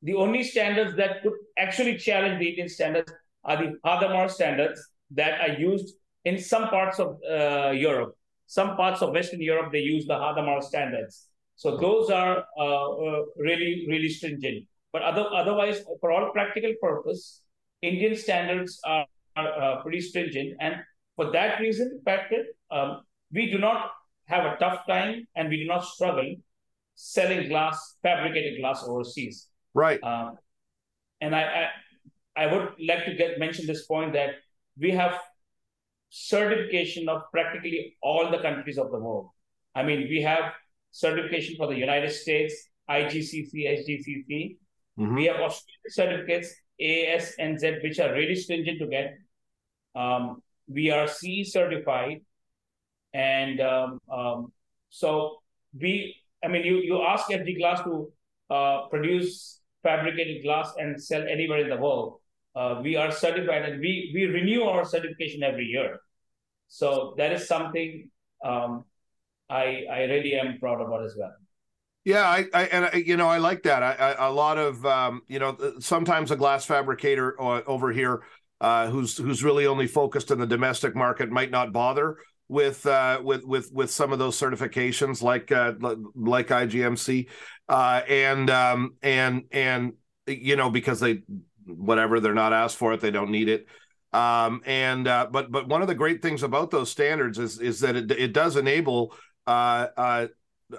The only standards that could actually challenge the Indian standards are the Hadamard standards that are used in some parts of uh, Europe. Some parts of Western Europe, they use the Hadamard standards. So those are uh, uh, really, really stringent. But other, otherwise, for all practical purpose, Indian standards are, are uh, pretty stringent. And for that reason, Patrick, um, we do not have a tough time and we do not struggle selling glass, fabricated glass overseas. Right, um, and I, I I would like to get mention this point that we have certification of practically all the countries of the world. I mean, we have certification for the United States, I G C C, S G C C. Mm-hmm. We have Australian certificates, A S N Z S, which are really stringent to get. Um, we are C certified. And um, um, so we, I mean, you, you ask F G Glass to uh, produce fabricated glass and sell anywhere in the world. Uh, we are certified, and we, we renew our certification every year. So that is something um, I I really am proud about as well. Yeah, I, I and I, you know, I like that. I, I a lot of um, you know, sometimes a glass fabricator over here uh, who's who's really only focused in the domestic market might not bother with uh, with with with some of those certifications like uh, like I G M C uh, and um, and and you know, because they, whatever, they're not asked for it, they don't need it. Um, and uh, but but one of the great things about those standards is is that it it does enable uh, uh,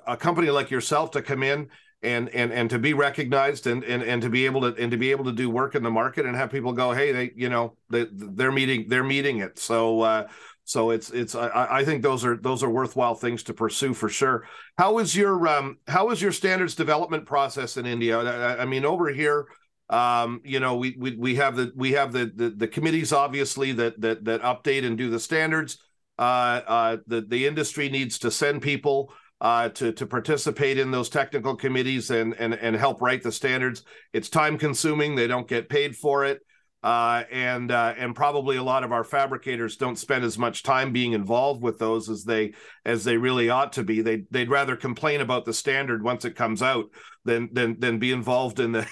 a company like yourself to come in and and and to be recognized and and and to be able to and to be able to do work in the market and have people go, hey, they, you know, they they're meeting they're meeting it. So. Uh, So it's it's I, I think those are those are worthwhile things to pursue for sure. How is your um how is your standards development process in India? I, I mean, over here, um, you know, we we we have the we have the the, the committees obviously that that that update and do the standards. Uh, uh, the the industry needs to send people uh, to to participate in those technical committees and and and help write the standards. It's time consuming. They don't get paid for it. Uh, and uh, and probably a lot of our fabricators don't spend as much time being involved with those as they as they really ought to be. They they'd rather complain about the standard once it comes out than than than be involved in the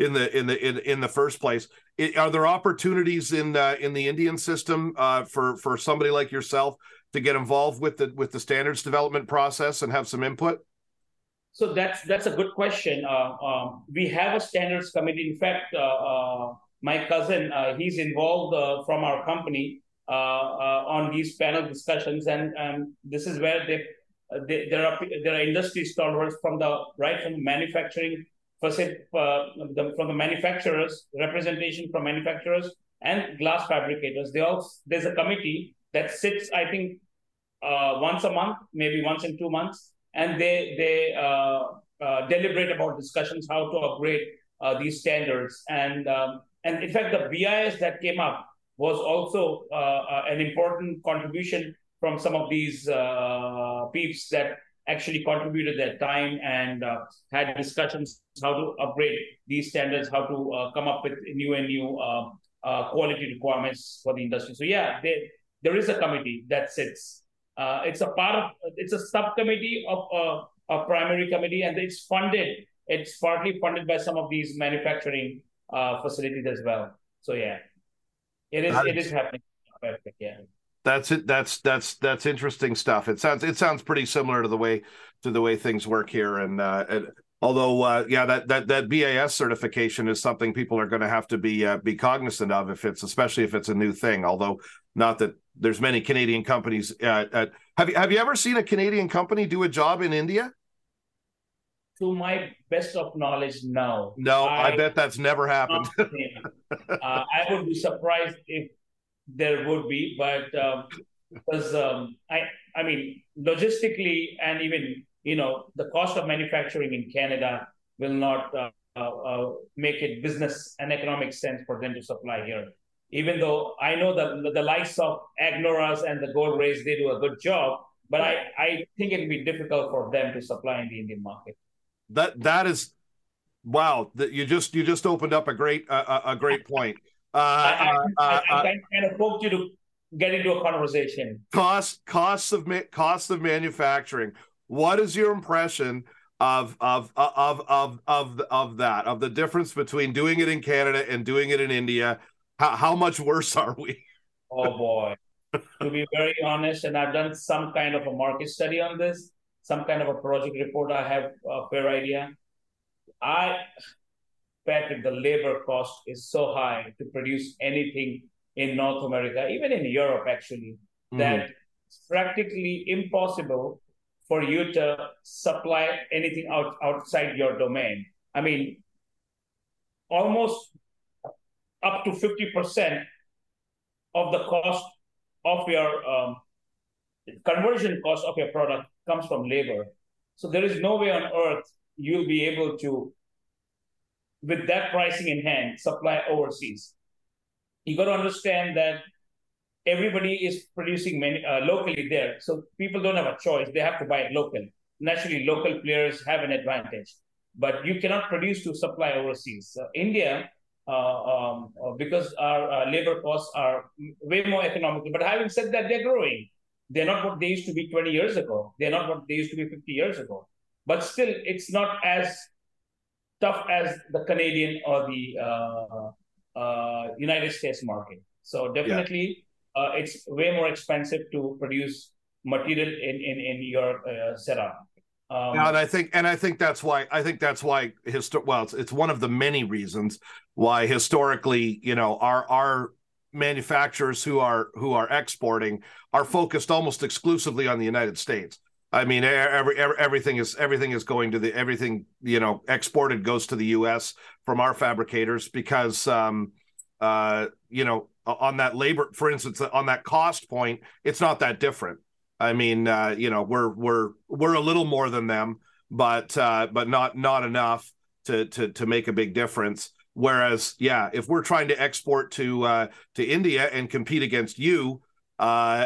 in the in the in, in the first place. It, are there opportunities in uh, in the Indian system uh, for for somebody like yourself to get involved with the with the standards development process and have some input? So that's that's a good question. Uh, um, we have a standards committee. In fact. Uh, uh... My cousin, uh, he's involved uh, from our company uh, uh, on these panel discussions, and um, this is where they, they, there are there are industry stalwarts from the right from manufacturing, first, uh, the, from the manufacturers, representation from manufacturers and glass fabricators. They all, there's a committee that sits, I think, uh, once a month, maybe once in two months, and they they uh, uh, deliberate about discussions how to upgrade uh, these standards and. Um, And in fact, the B I S that came up was also uh, uh, an important contribution from some of these uh, peeps that actually contributed their time and uh, had discussions how to upgrade these standards, how to uh, come up with new and new uh, uh, quality requirements for the industry. So yeah, they, there is a committee that sits. Uh, it's a part of, it's a subcommittee of uh, a primary committee, and it's funded. It's partly funded by some of these manufacturing Uh, facilities as well. So yeah, it is. That it is, is happening. Yeah, that's it. That's that's that's interesting stuff. It sounds it sounds pretty similar to the way to the way things work here. And, uh, and although uh, yeah, that that that B I S certification is something people are going to have to be uh, be cognizant of if it's especially if it's a new thing. Although not that there's many Canadian companies. Uh, uh, have you have you ever seen a Canadian company do a job in India? To my best of knowledge, no. No, I, I bet that's never happened. uh, I would be surprised if there would be, but um, because um, I, I mean, logistically and even, you know, the cost of manufacturing in Canada will not uh, uh, uh, make it business and economic sense for them to supply here. Even though I know that the likes of Agnoras and the Gold Rays, they do a good job, but I, I think it'll be difficult for them to supply in the Indian market. That that is, wow! That you just you just opened up a great uh, a great point. Uh, I, I, uh, I, I kind of poked you to get into a conversation. Cost costs of costs of manufacturing. What is your impression of of of of of of that of the difference between doing it in Canada and doing it in India? How how much worse are we? Oh boy! To be very honest, and I've done some kind of a market study on this. Some kind of a project report, I have a fair idea. I bet that the labor cost is so high to produce anything in North America, even in Europe, actually, mm-hmm. that it's practically impossible for you to supply anything out, outside your domain. I mean, almost up to fifty percent of the cost of your um, conversion cost of your product comes from labor. So there is no way on earth you'll be able to, with that pricing in hand, supply overseas. You got to understand that everybody is producing many, uh, locally there. So people don't have a choice. They have to buy it local. Naturally, local players have an advantage. But you cannot produce to supply overseas. So India, uh, um, because our uh, labor costs are way more economical. But having said that, they're growing. They're not what they used to be twenty years ago. They're not what they used to be fifty years ago. But still, it's not as tough as the Canadian or the uh, uh, United States market. So definitely, yeah. uh, it's way more expensive to produce material in in in your uh, setup. Um, and I think, and I think that's why I think that's why histo- well, it's, it's one of the many reasons why historically, you know, our our manufacturers who are who are exporting are focused almost exclusively on the United States. I mean, every, every everything is everything is going to the everything you know exported goes to the U S from our fabricators because um, uh, you know on that labor, for instance, on that cost point, it's not that different. I mean, uh, you know, we're we're we're a little more than them, but uh, but not not enough to to to make a big difference. Whereas, yeah, if we're trying to export to uh, to India and compete against you, uh,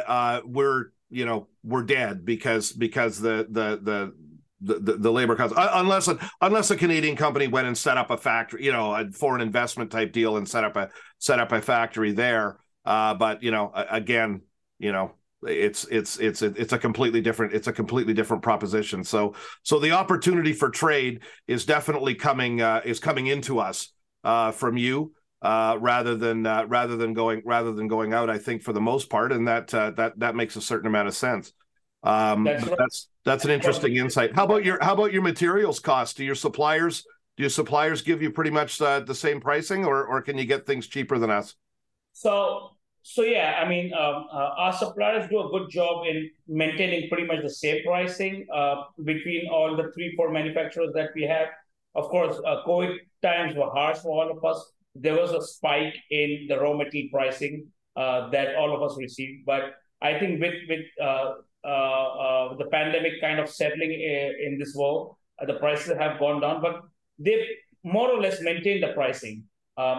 uh, we're you know we're dead because because the the the. The, the, the labor costs, unless a, unless a Canadian company went and set up a factory, you know, a foreign investment type deal and set up a set up a factory there. Uh, but you know, again, you know, it's it's it's it's a completely different it's a completely different proposition. So so the opportunity for trade is definitely coming uh, is coming into us uh, from you uh, rather than uh, rather than going rather than going out. I think for the most part, and that uh, that that makes a certain amount of sense. Um, that's, right. that's that's an interesting insight. How about your how about your materials cost? Do your suppliers do your suppliers give you pretty much uh, the same pricing, or or can you get things cheaper than us? So so yeah, I mean, um, uh, our suppliers do a good job in maintaining pretty much the same pricing uh, between all the three four manufacturers that we have. Of course, uh, COVID times were harsh for all of us. There was a spike in the raw material pricing uh, that all of us received, but I think with with uh, Uh, uh, the pandemic kind of settling in, in this world, uh, the prices have gone down, but they more or less maintain the pricing. Um,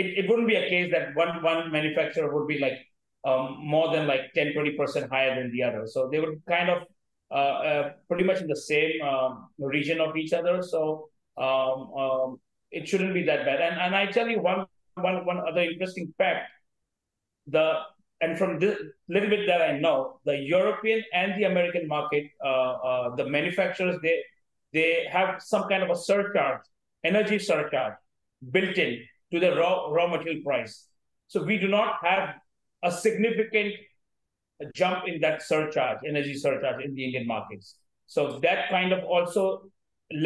it, it wouldn't be a case that one one manufacturer would be like um, more than like ten, twenty percent higher than the other. So they would kind of uh, uh, pretty much in the same um, region of each other. So um, um, it shouldn't be that bad. And and I tell you one one one other interesting fact. The And from this little bit that I know, the European and the American market, uh, uh, the manufacturers, they they have some kind of a surcharge, energy surcharge, built in to the raw raw material price. So we do not have a significant jump in that surcharge, energy surcharge in the Indian markets. So that kind of also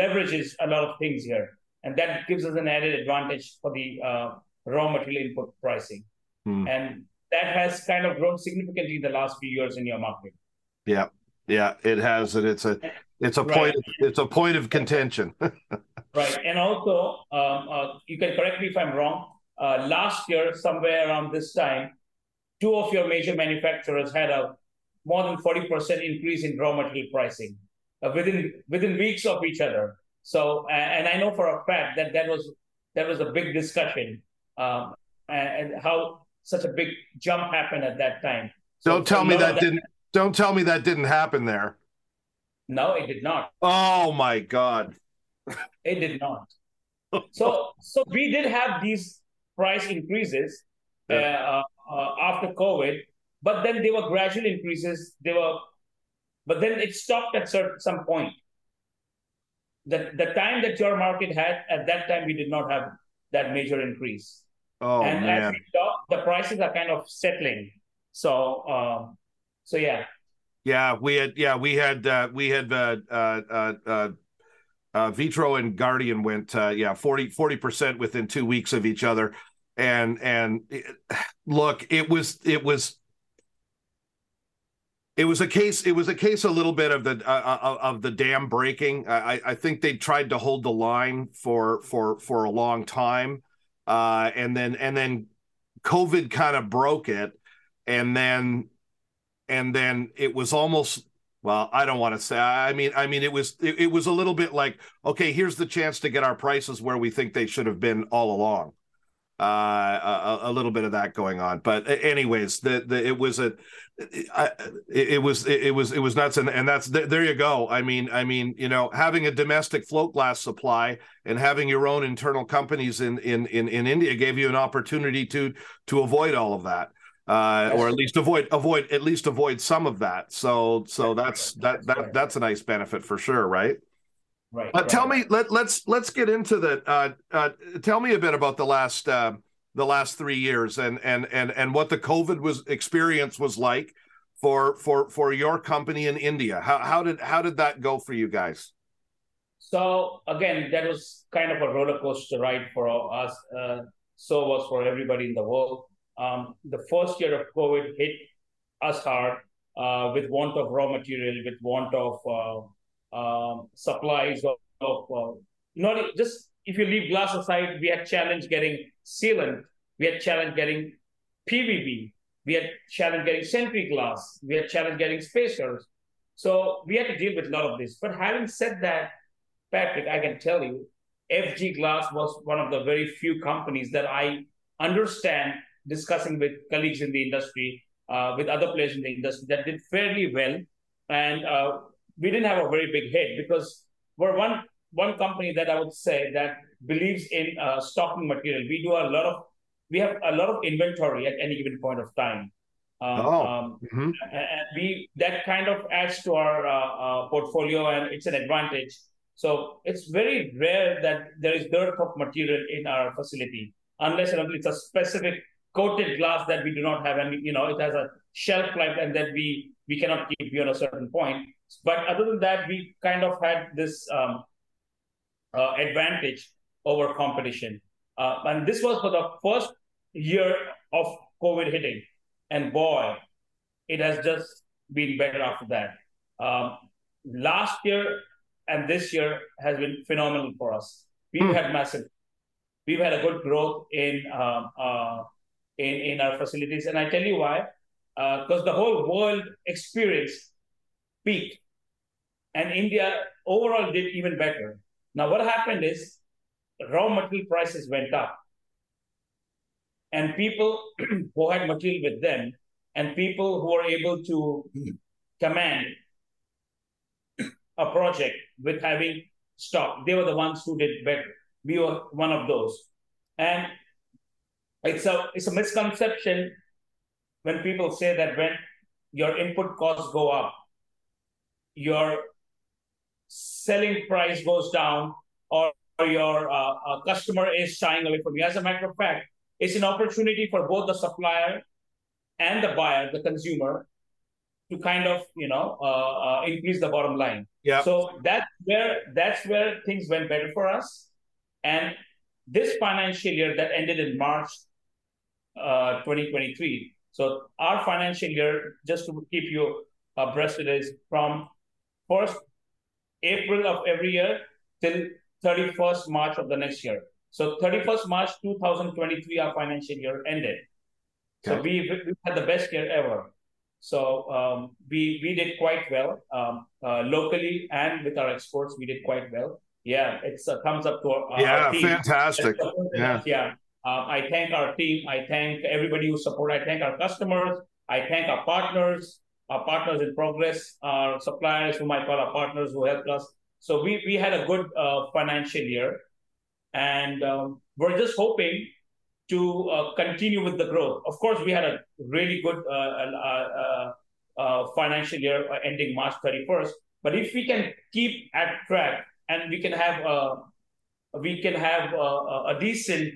leverages a lot of things here, and that gives us an added advantage for the uh, raw material input pricing. Hmm. And that has kind of grown significantly in the last few years in your market. Yeah, yeah, it has, and it's a it's a right. point of, it's a point of contention. Right, and also um, uh, you can correct me if I'm wrong. Uh, last year, somewhere around this time, two of your major manufacturers had a more than forty percent increase in raw material pricing uh, within within weeks of each other. So, and I know for a fact that that was that was a big discussion um, and, and how. Such a big jump happened at that time. So don't tell me that, that didn't. Don't tell me that didn't happen there. No, it did not. Oh my God, it did not. so, so we did have these price increases yeah. uh, uh, after COVID, but then they were gradual increases. They were, but then it stopped at certain, some point. The the time that your market had at that time, we did not have that major increase. Oh, and man. As we talk, the prices are kind of settling. So, um, so yeah, yeah, we had, yeah, we had, uh, we had, uh, uh, uh, uh, uh Vitro and Guardian went, uh, yeah, forty percent within two weeks of each other, and and it, look, it was, it was, it was a case, it was a case, a little bit of the uh, of the dam breaking. I, I think they tried to hold the line for for for a long time. Uh, and then and then COVID kind of broke it, and then and then it was almost Well, I don't want to say. I mean, I mean, it was it, it was a little bit like, okay, here's the chance to get our prices where we think they should have been all along. Uh, a, a little bit of that going on, but anyways, the, the it was a, I, it was it, it was it was nuts, and and that's there you go. I mean, I mean, you know, having a domestic float glass supply and having your own internal companies in in in, in India gave you an opportunity to to avoid all of that. Uh, or at least avoid avoid at least avoid some of that. So so that's that that that's a nice benefit for sure, right? Right. Uh, tell me, let let's let's get into the. Uh, uh, tell me a bit about the last uh, the last three years and and and and what the COVID was experience was like for for for your company in India. How how did how did that go for you guys? So again, that was kind of a roller coaster ride for us. Uh, so was for everybody in the world. Um, the first year of COVID hit us hard uh, with want of raw material, with want of uh, um, supplies of, of uh, not just if you leave glass aside, we had challenge getting sealant, we had challenge getting P V B, we had challenge getting sentry glass, we had challenge getting spacers. So we had to deal with a lot of this. But having said that, Patrick, I can tell you, F G Glass was one of the very few companies that I understand discussing with colleagues in the industry, uh, with other players in the industry that did fairly well. And uh, we didn't have a very big hit because we're one one company that I would say that believes in uh, stocking material. We do a lot of, we have a lot of inventory at any given point of time. Um, oh. um, mm-hmm. And we that kind of adds to our uh, uh, portfolio and it's an advantage. So it's very rare that there is dearth of material in our facility, unless and until it's a specific coated glass that we do not have, and you know it has a shelf life, and that we we cannot keep beyond a certain point. But other than that, we kind of had this um, uh, advantage over competition, uh, and this was for the first year of COVID hitting. And boy, it has just been better after that. Um, last year and this year has been phenomenal for us. We've mm. had massive, we've had a good growth in. Um, uh, In, in our facilities. And I tell you why, because uh, the whole world experience peaked and India overall did even better. Now, what happened is raw material prices went up and people who had material with them and people who were able to command a project with having stock, they were the ones who did better. We were one of those. And It's a it's a misconception when people say that when your input costs go up, your selling price goes down, or your uh, uh, customer is shying away from you. As a matter of fact, it's an opportunity for both the supplier and the buyer, the consumer, to kind of you know uh, uh, increase the bottom line. Yeah. So that's where that's where things went better for us, and this financial year that ended in March. Uh, twenty twenty-three. So our financial year, just to keep you abreast with it, is from first April of every year till thirty-first March of the next year. So thirty-first March two thousand twenty-three, our financial year ended. Okay. So we, we had the best year ever. So um, we, we did quite well um, uh, locally and with our exports, we did quite well. Yeah, it's a thumbs up to our, uh, yeah, our team. Fantastic. Yeah, yeah. Uh, I thank our team. I thank everybody who supported. I thank our customers. I thank our partners, our partners in progress, our suppliers, whom I call our partners who helped us. So we, we had a good uh, financial year. And um, we're just hoping to uh, continue with the growth. Of course, we had a really good uh, uh, uh, uh, financial year ending March thirty-first. But if we can keep at track and we can have uh, we can have uh, a decent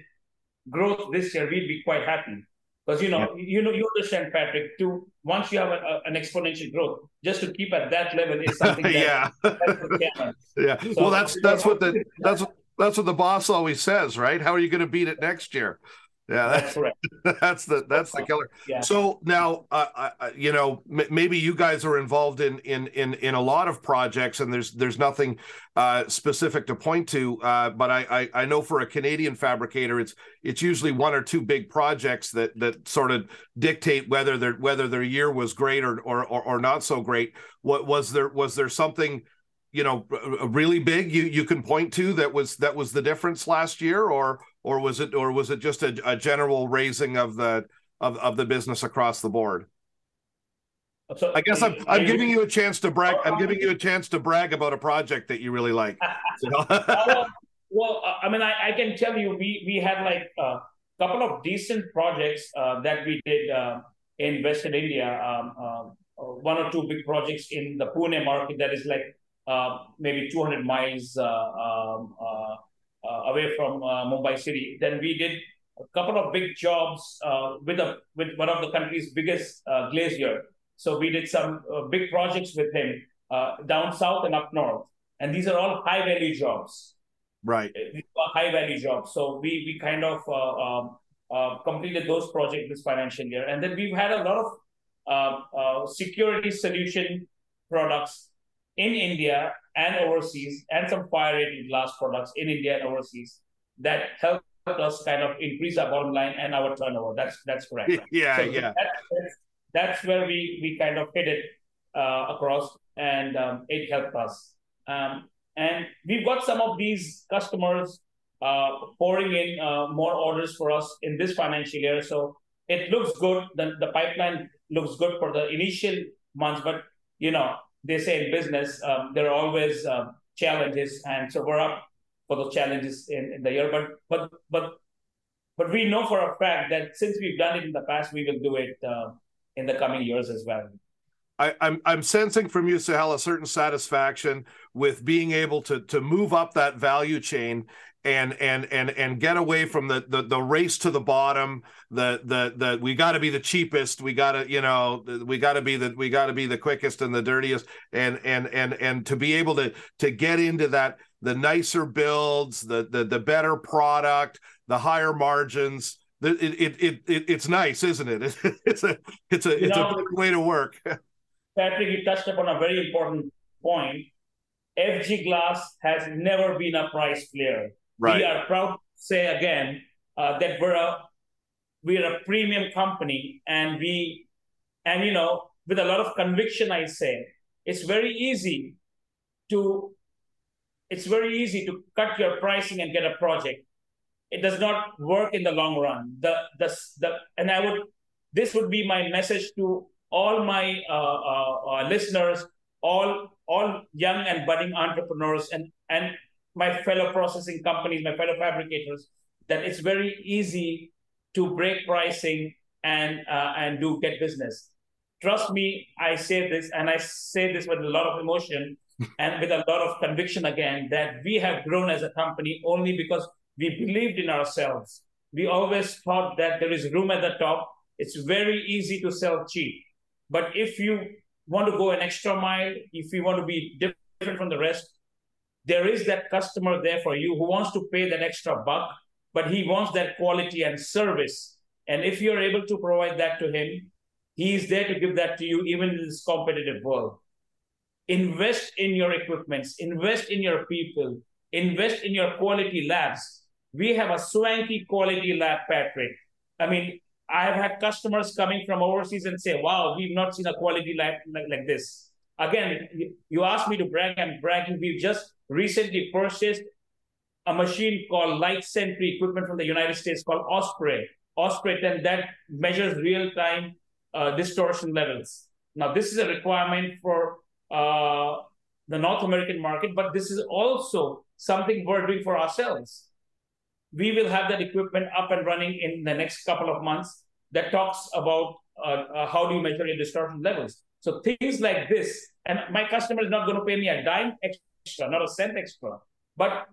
growth this year, we'd be quite happy. Because, you know, yeah. you know, you understand, Patrick, too, once you have a, a, an exponential growth, just to keep at that level is something that... yeah. That's yeah. So, well, that's that's what the that's that's what the boss always says, right? How are you going to beat it next year? Yeah, that's, that's correct. That's the that's the killer. Yeah. So now, uh, uh, you know, m maybe you guys are involved in in in in a lot of projects, and there's there's nothing uh, specific to point to. Uh, but I, I I know for a Canadian fabricator, it's it's usually one or two big projects that that sort of dictate whether their whether their year was great or or or, or not so great. What was there was there something, you know, really big you you can point to that was that was the difference last year, or? Or was it, or was it just a, a general raising of the of, of the business across the board? So, I guess I'm I'm giving you a chance to brag. I'm giving you a chance to brag about a project that you really like. So. uh, well, I mean, I, I can tell you, we we had like a couple of decent projects uh, that we did uh, in Western India. Um, uh, one or two big projects in the Pune market that is like uh, maybe two hundred miles. Uh, um, uh, Uh, away from uh, Mumbai city. Then we did a couple of big jobs uh, with a, with one of the country's biggest uh, glazier. So we did some uh, big projects with him uh, down south and up north. And these are all high value jobs. Right. These are high value jobs. So we we kind of uh, um, uh, completed those projects this financial year. And then we've had a lot of uh, uh, security solution products in India and overseas, and some fire-rated glass products in India and overseas that helped us kind of increase our bottom line and our turnover. That's that's correct. Right? Yeah, so yeah. That's, that's where we we kind of hit it uh, across, and um, it helped us. Um, and we've got some of these customers uh, pouring in uh, more orders for us in this financial year. So it looks good. The, the pipeline looks good for the initial months, but you know, they say in business, um, there are always uh, challenges, and so we're up for those challenges in, in the year. But but but but we know for a fact that since we've done it in the past, we will do it uh, in the coming years as well. I, I'm I'm sensing from you, Suhel, a certain satisfaction with being able to to move up that value chain and and and and get away from the the, the race to the bottom. The the the we got to be the cheapest. We got to you know we got to be the we got to be the quickest and the dirtiest. And and and and to be able to to get into that the nicer builds, the the the better product, the higher margins. It it it, it it's nice, isn't it? It's a it's a it's a big way to work. Patrick, you touched upon a very important point. F G Glass has never been a price player. Right. We are proud to say again uh, that we're a we're a premium company, and we and you know with a lot of conviction, I say it's very easy to it's very easy to cut your pricing and get a project. It does not work in the long run. The the the and I would this would be my message to all my uh, uh, uh, listeners, all all young and budding entrepreneurs, and and my fellow processing companies, my fellow fabricators, that it's very easy to break pricing and uh, and do get business. Trust me, I say this, and I say this with a lot of emotion and with a lot of conviction again, that we have grown as a company only because we believed in ourselves. We always thought that there is room at the top. It's very easy to sell cheap. But if you want to go an extra mile, if you want to be different from the rest, there is that customer there for you who wants to pay that extra buck, but he wants that quality and service. And if you're able to provide that to him, he is there to give that to you, even in this competitive world. Invest in your equipments, invest in your people, invest in your quality labs. We have a swanky quality lab, Patrick. I mean, I've had customers coming from overseas and say, wow, we've not seen a quality lab like, like this. Again, you asked me to brag, I'm bragging. We've just recently purchased a machine called Light Sentry equipment from the United States called Osprey. Osprey, then that measures real-time uh, distortion levels. Now, this is a requirement for uh, the North American market, but this is also something we're doing for ourselves. We will have that equipment up and running in the next couple of months that talks about uh, uh, how do you measure your distortion levels. So things like this, and my customer is not going to pay me a dime extra, not a cent extra, but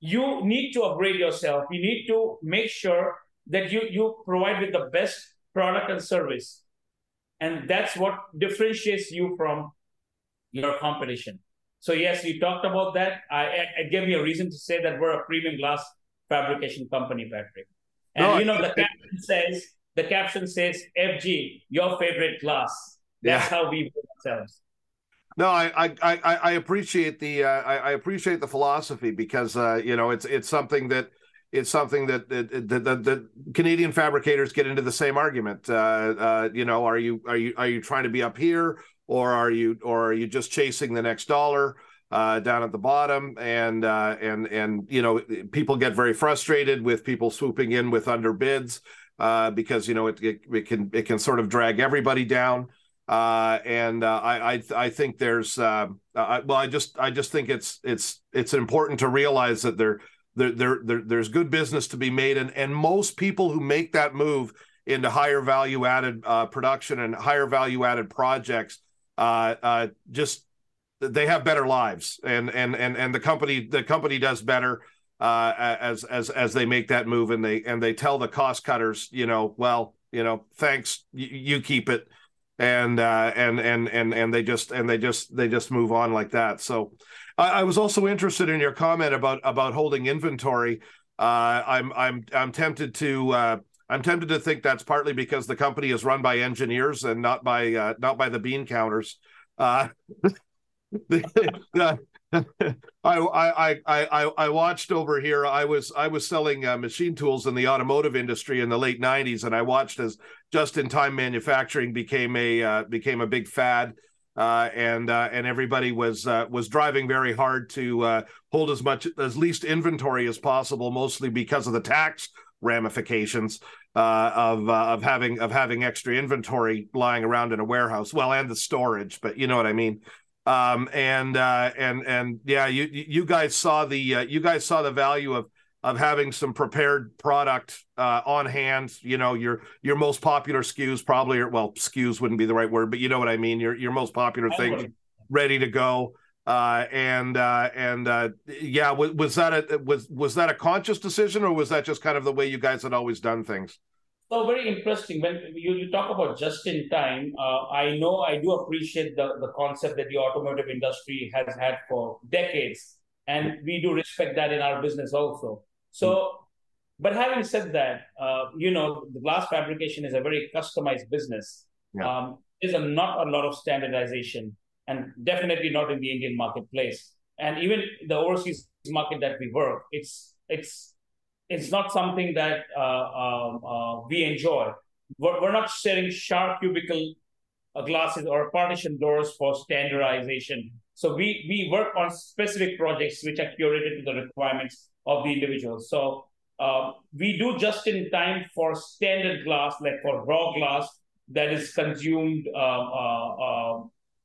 you need to upgrade yourself. You need to make sure that you, you provide with the best product and service. And that's what differentiates you from your competition. So yes, you talked about that. I, I, it gave me a reason to say that we're a premium glass fabrication company, Patrick. And no, you know, the caption says, the caption says, F G, your favorite glass. That's yeah. how we do ourselves. No, I I I appreciate the uh, I appreciate the philosophy, because uh, you know, it's it's something that it's something that that, that that that Canadian fabricators get into the same argument. Uh, uh, you know, are you are you are you trying to be up here, or are you or are you just chasing the next dollar uh, down at the bottom? And uh, and and you know, people get very frustrated with people swooping in with underbids, uh, because you know it, it it can it can sort of drag everybody down. Uh, and uh, I, I I think there's uh, I, well I just I just think it's it's it's important to realize that there there there, there there's good business to be made, and, and most people who make that move into higher value added uh, production and higher value added projects uh, uh, just they have better lives, and and and and the company the company does better uh, as as as they make that move, and they and they tell the cost cutters, you know, well, you know, thanks, you, you keep it. And, uh, and and and and they just and they just they just move on like that. So, I, I was also interested in your comment about about holding inventory. Uh, I'm I'm I'm tempted to uh, I'm tempted to think that's partly because the company is run by engineers and not by uh, not by the bean counters. Uh, the, uh, I, I I I I watched over here. I was I was selling uh, machine tools in the automotive industry in the late nineties, and I watched as just-in-time manufacturing became a uh, became a big fad, uh, and uh, and everybody was uh, was driving very hard to uh, hold as much as least inventory as possible, mostly because of the tax ramifications uh, of uh, of having of having extra inventory lying around in a warehouse. Well, and the storage, but you know what I mean. Um, and uh, and and yeah, you you guys saw the uh, you guys saw the value of. Of having some prepared product uh, on hand. You know, your your most popular S K Us probably, or well, S K Us wouldn't be the right word, but you know what I mean. Your your most popular things ready to go, uh, and uh, and uh, yeah, was, was that a was was that a conscious decision, or was that just kind of the way you guys had always done things? So very interesting. When you, you talk about just in time, uh, I know I do appreciate the the concept that the automotive industry has had for decades, and we do respect that in our business also. So, but having said that, uh, you know, the glass fabrication is a very customized business. Yeah. Um, there's a, not a lot of standardization, and definitely not in the Indian marketplace. And even the overseas market that we work, it's it's it's not something that uh, um, uh, we enjoy. We're, we're not selling sharp cubicle uh, glasses or partition doors for standardization. So we we work on specific projects which are curated to the requirements of the individual. So uh, we do just in time for standard glass, like for raw glass that is consumed uh, uh, uh,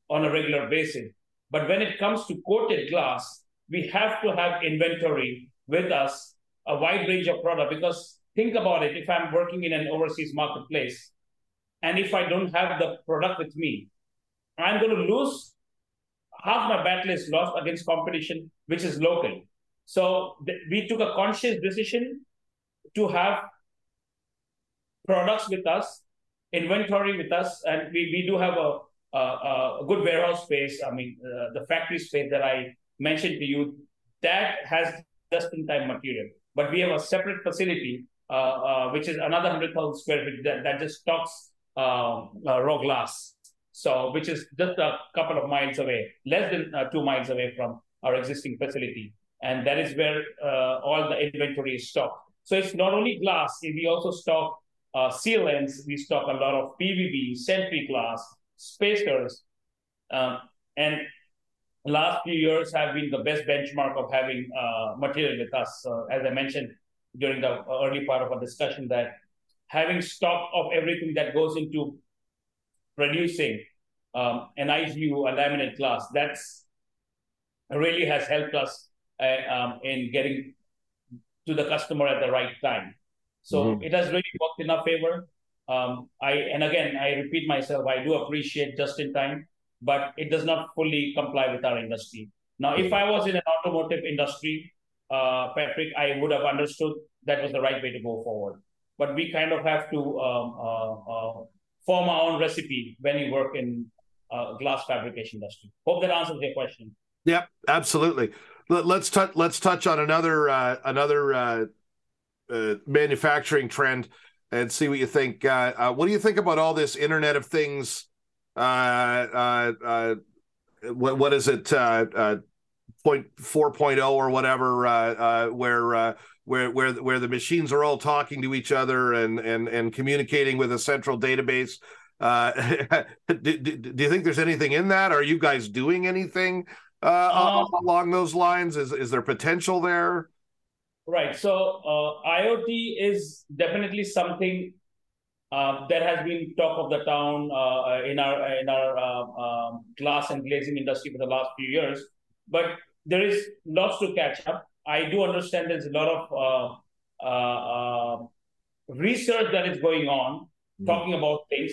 on a regular basis. But when it comes to coated glass, we have to have inventory with us, a wide range of product, because think about it, if I'm working in an overseas marketplace, and if I don't have the product with me, I'm going to lose, half my battle is lost against competition, which is local. So th- we took a conscious decision to have products with us, inventory with us, and we, we do have a, a, a good warehouse space. I mean, uh, the factory space that I mentioned to you, that has just-in-time material. But we have a separate facility, uh, uh, which is another one hundred thousand square feet that, that just stocks uh, uh, raw glass, so which is just a couple of miles away, less than uh, two miles away from our existing facility. And that is where uh, all the inventory is stocked. So it's not only glass, we also stock uh, sealants, we stock a lot of P V B, sentry glass, spacers. Um, and last few years have been the best benchmark of having uh, material with us. Uh, as I mentioned during the early part of our discussion, that having stock of everything that goes into producing um, an I G U, a laminate glass, that's really has helped us Uh, um, in getting to the customer at the right time. So mm-hmm. It has really worked in our favor. Um, I and again, I repeat myself, I do appreciate just in time, but it does not fully comply with our industry. Now, if I was in an automotive industry, uh, Patrick, I would have understood that was the right way to go forward. But we kind of have to um, uh, uh, form our own recipe when you work in uh, glass fabrication industry. Hope that answers your question. Yep, absolutely. Let's touch. Let's touch on another uh, another uh, uh, manufacturing trend and see what you think. Uh, uh, what do you think about all this Internet of Things? Uh, uh, uh, what, what is it? Uh, uh, point four point oh or whatever, uh, uh, where, uh, where where where the machines are all talking to each other and and and communicating with a central database. Uh, do, do, do you think there's anything in that? Are you guys doing anything uh, um, along those lines? Is is there potential there? Right. So uh, IoT is definitely something uh, that has been talk of the town uh, in our in our uh, um, glass and glazing industry for the last few years. But there is lots to catch up. I do understand there's a lot of uh, uh, uh, research that is going on, mm. talking about things.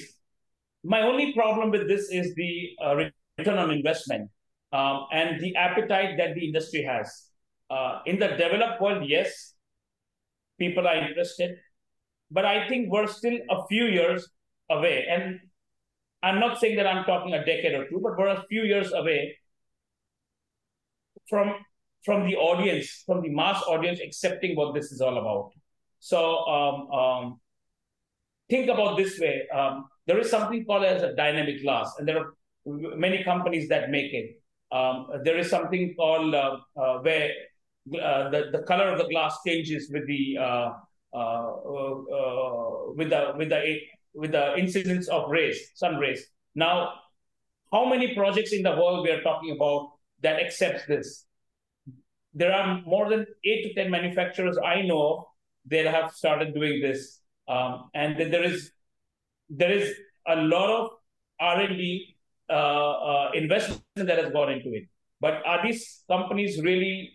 My only problem with this is the uh, return on investment um, and the appetite that the industry has. Uh, in the developed world, yes, people are interested, but I think we're still a few years away. And I'm not saying that I'm talking a decade or two, but we're a few years away from from the audience, from the mass audience, accepting what this is all about. So um, um, think about this way. Um, there is something called as a dynamic glass, and there are many companies that make it. Um, there is something called uh, uh, where uh, the, the color of the glass changes with the uh, uh, uh, with the with the with the incidence of rays, sun rays. Now, how many projects in the world we are talking about that accepts this? There are more than eight to ten manufacturers I know of that have started doing this, um, and there is there is a lot of R and D uh, uh, investment that has gone into it. But are these companies really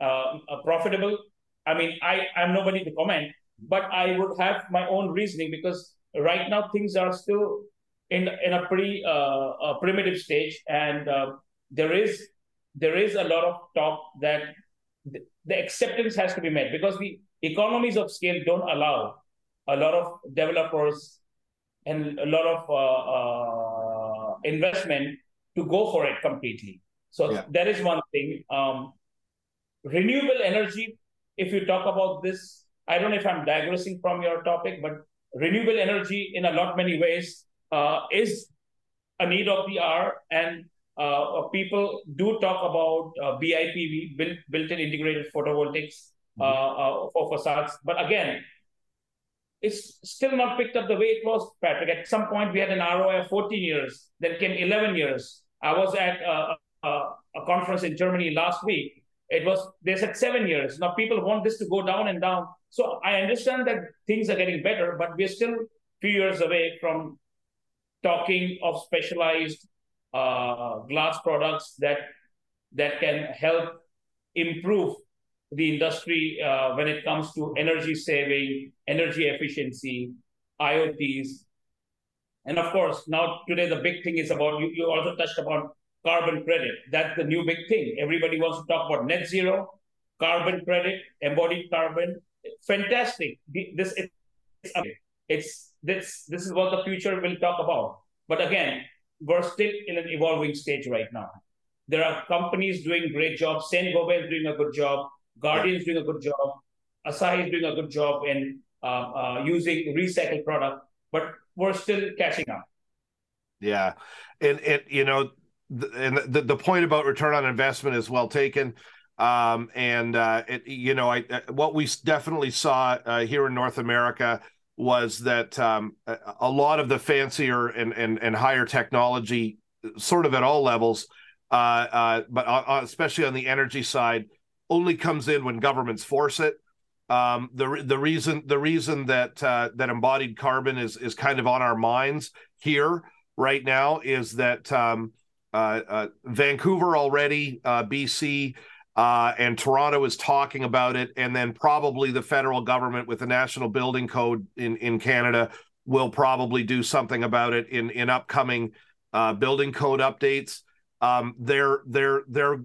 uh, profitable? I mean, I I'm nobody to comment, but I would have my own reasoning because right now things are still in in a pretty uh, a primitive stage, and uh, there is. There is a lot of talk that the acceptance has to be made because the economies of scale don't allow a lot of developers and a lot of uh, uh, investment to go for it completely. So yeah. That is one thing. Um, renewable energy, if you talk about this, I don't know if I'm digressing from your topic, but renewable energy in a lot many ways uh, is a need of the hour, and Uh, people do talk about uh, B I P V, built, built-in integrated photovoltaics uh, mm-hmm. uh, for facades. But again, it's still not picked up the way it was, Patrick. At some point, we had an R O I of fourteen years, then came eleven years. I was at uh, a, a conference in Germany last week. It was, they said seven years. Now people want this to go down and down. So I understand that things are getting better, but we're still a few years away from talking of specialized Uh, glass products that that can help improve the industry uh, when it comes to energy saving, energy efficiency, IoTs. And of course, now today the big thing is about, you, you also touched upon carbon credit. That's the new big thing. Everybody wants to talk about net zero, carbon credit, embodied carbon. Fantastic. This is, it's, this, this is what the future will talk about. But again, we're still in an evolving stage right now. There are companies doing great jobs. Saint-Gobain is doing a good job. Guardian is yeah. doing a good job. Asahi is doing a good job in uh, uh, using recycled product, but we're still catching up. Yeah. And, and you know, th- and the, the point about return on investment is well taken. Um, and, uh, it, you know, I, what we definitely saw uh, here in North America was that um, a lot of the fancier and, and, and higher technology, sort of at all levels, uh, uh, but uh, especially on the energy side, only comes in when governments force it. Um, the the reason the reason that uh, that embodied carbon is is kind of on our minds here right now is that um, uh, uh, Vancouver already, uh, B C. Uh, and Toronto is talking about it, and then probably the federal government with the National Building Code in, in Canada will probably do something about it in, in upcoming uh, building code updates. Um, they're they're they're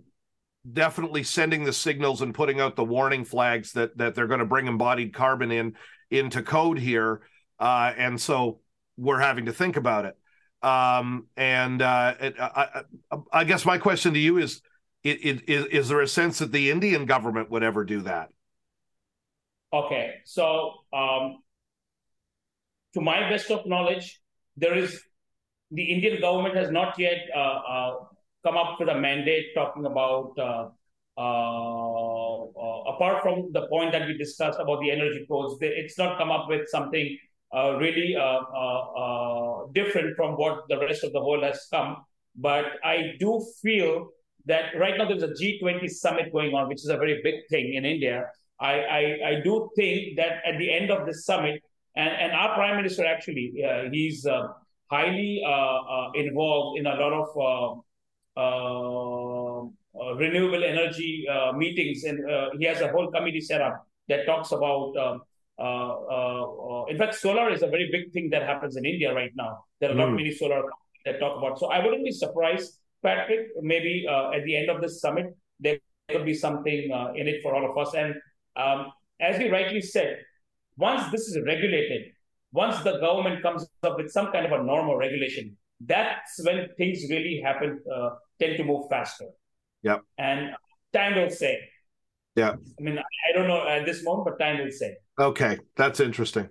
definitely sending the signals and putting out the warning flags that that they're going to bring embodied carbon in into code here, uh, and so we're having to think about it. Um, and uh, it, I, I, I guess my question to you is. It, it, is, is there a sense that the Indian government would ever do that? Okay, so um, to my best of knowledge, there is the Indian government has not yet uh, uh, come up with a mandate talking about, uh, uh, uh, apart from the point that we discussed about the energy codes, they, it's not come up with something uh, really uh, uh, uh, different from what the rest of the world has come. But I do feel that right now there's a G twenty summit going on, which is a very big thing in India. I, I, I do think that at the end of this summit, and, and our Prime Minister actually, uh, he's uh, highly uh, uh, involved in a lot of uh, uh, uh, renewable energy uh, meetings, and uh, he has a whole committee set up that talks about, um, uh, uh, uh, in fact, solar is a very big thing that happens in India right now. There are mm. not many solar companies that talk about. So I wouldn't be surprised, Patrick, maybe uh, at the end of this summit, there could be something uh, in it for all of us. And um, as we rightly said, once this is regulated, once the government comes up with some kind of a norm or regulation, that's when things really happen, uh, tend to move faster. Yeah. And time will say. Yeah. I mean, I don't know at this moment, but time will say. Okay, that's interesting.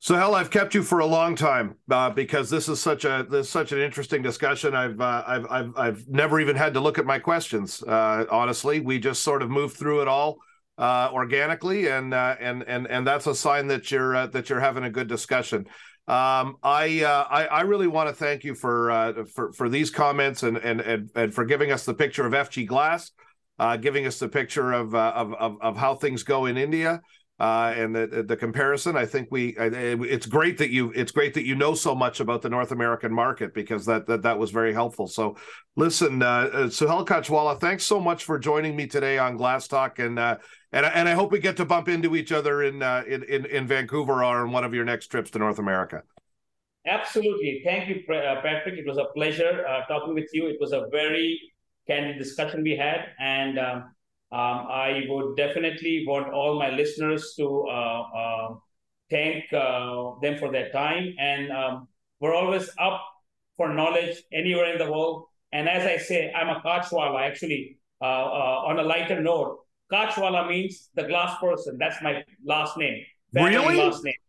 So, Suhel, I've kept you for a long time uh, because this is such a this is such an interesting discussion. I've uh, I've I've I've never even had to look at my questions. Uh, honestly, we just sort of moved through it all uh, organically, and uh, and and and that's a sign that you're uh, that you're having a good discussion. Um, I, uh, I I really want to thank you for uh, for for these comments and and and and for giving us the picture of F G Glass, uh, giving us the picture of uh, of, of of how things go in India. Uh, and the the comparison, I think we it's great that you it's great that you know so much about the North American market, because that that, that was very helpful. So, listen, uh, Suhel Kachwala, thanks so much for joining me today on Glass Talk, and uh, and and I hope we get to bump into each other in, uh, in in in Vancouver or on one of your next trips to North America. Absolutely, thank you, Patrick. It was a pleasure uh, talking with you. It was a very candid discussion we had, and. Um, Um, I would definitely want all my listeners to uh, uh, thank uh, them for their time. And um, we're always up for knowledge anywhere in the world. And as I say, I'm a Kachwala, actually. Uh, uh, on a lighter note, Kachwala means the glass person. That's my last name. That's really? My last name.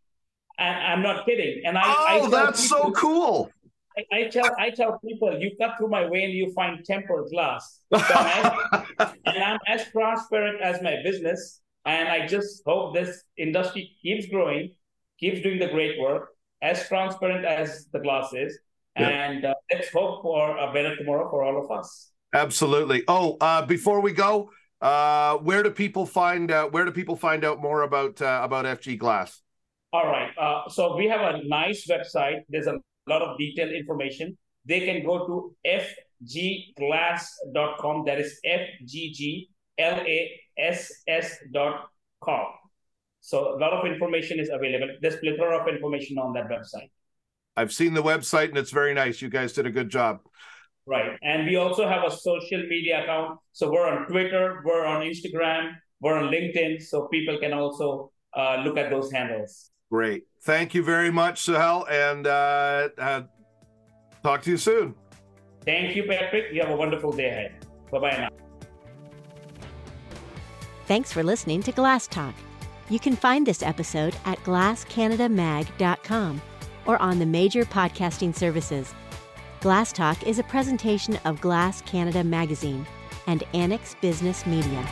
And I'm not kidding. And I, oh, I that's people, so cool. I, I tell I tell people, you cut through my vein, you find tempered glass. So I'm as, and I'm as transparent as my business. And I just hope this industry keeps growing, keeps doing the great work, as transparent as the glass is. Yep. And uh, let's hope for a better tomorrow for all of us. Absolutely. Oh, uh, before we go, uh, where do people find uh, where do people find out more about uh, about F G Glass? All right. Uh, so we have a nice website. There's a lot of detailed information. They can go to f g glass dot com. That is F G G L A S S dot com. So a lot of information is available. There's plethora of information on that website. I've seen the website and it's very nice. You guys did a good job. Right. And we also have a social media account. So we're on Twitter, we're on Instagram, we're on LinkedIn. So people can also uh, look at those handles. Great. Thank you very much, Suhel, and uh, uh, talk to you soon. Thank you, Patrick. You have a wonderful day ahead. Bye-bye now. Thanks for listening to Glass Talk. You can find this episode at glass canada mag dot com or on the major podcasting services. Glass Talk is a presentation of Glass Canada Magazine and Annex Business Media.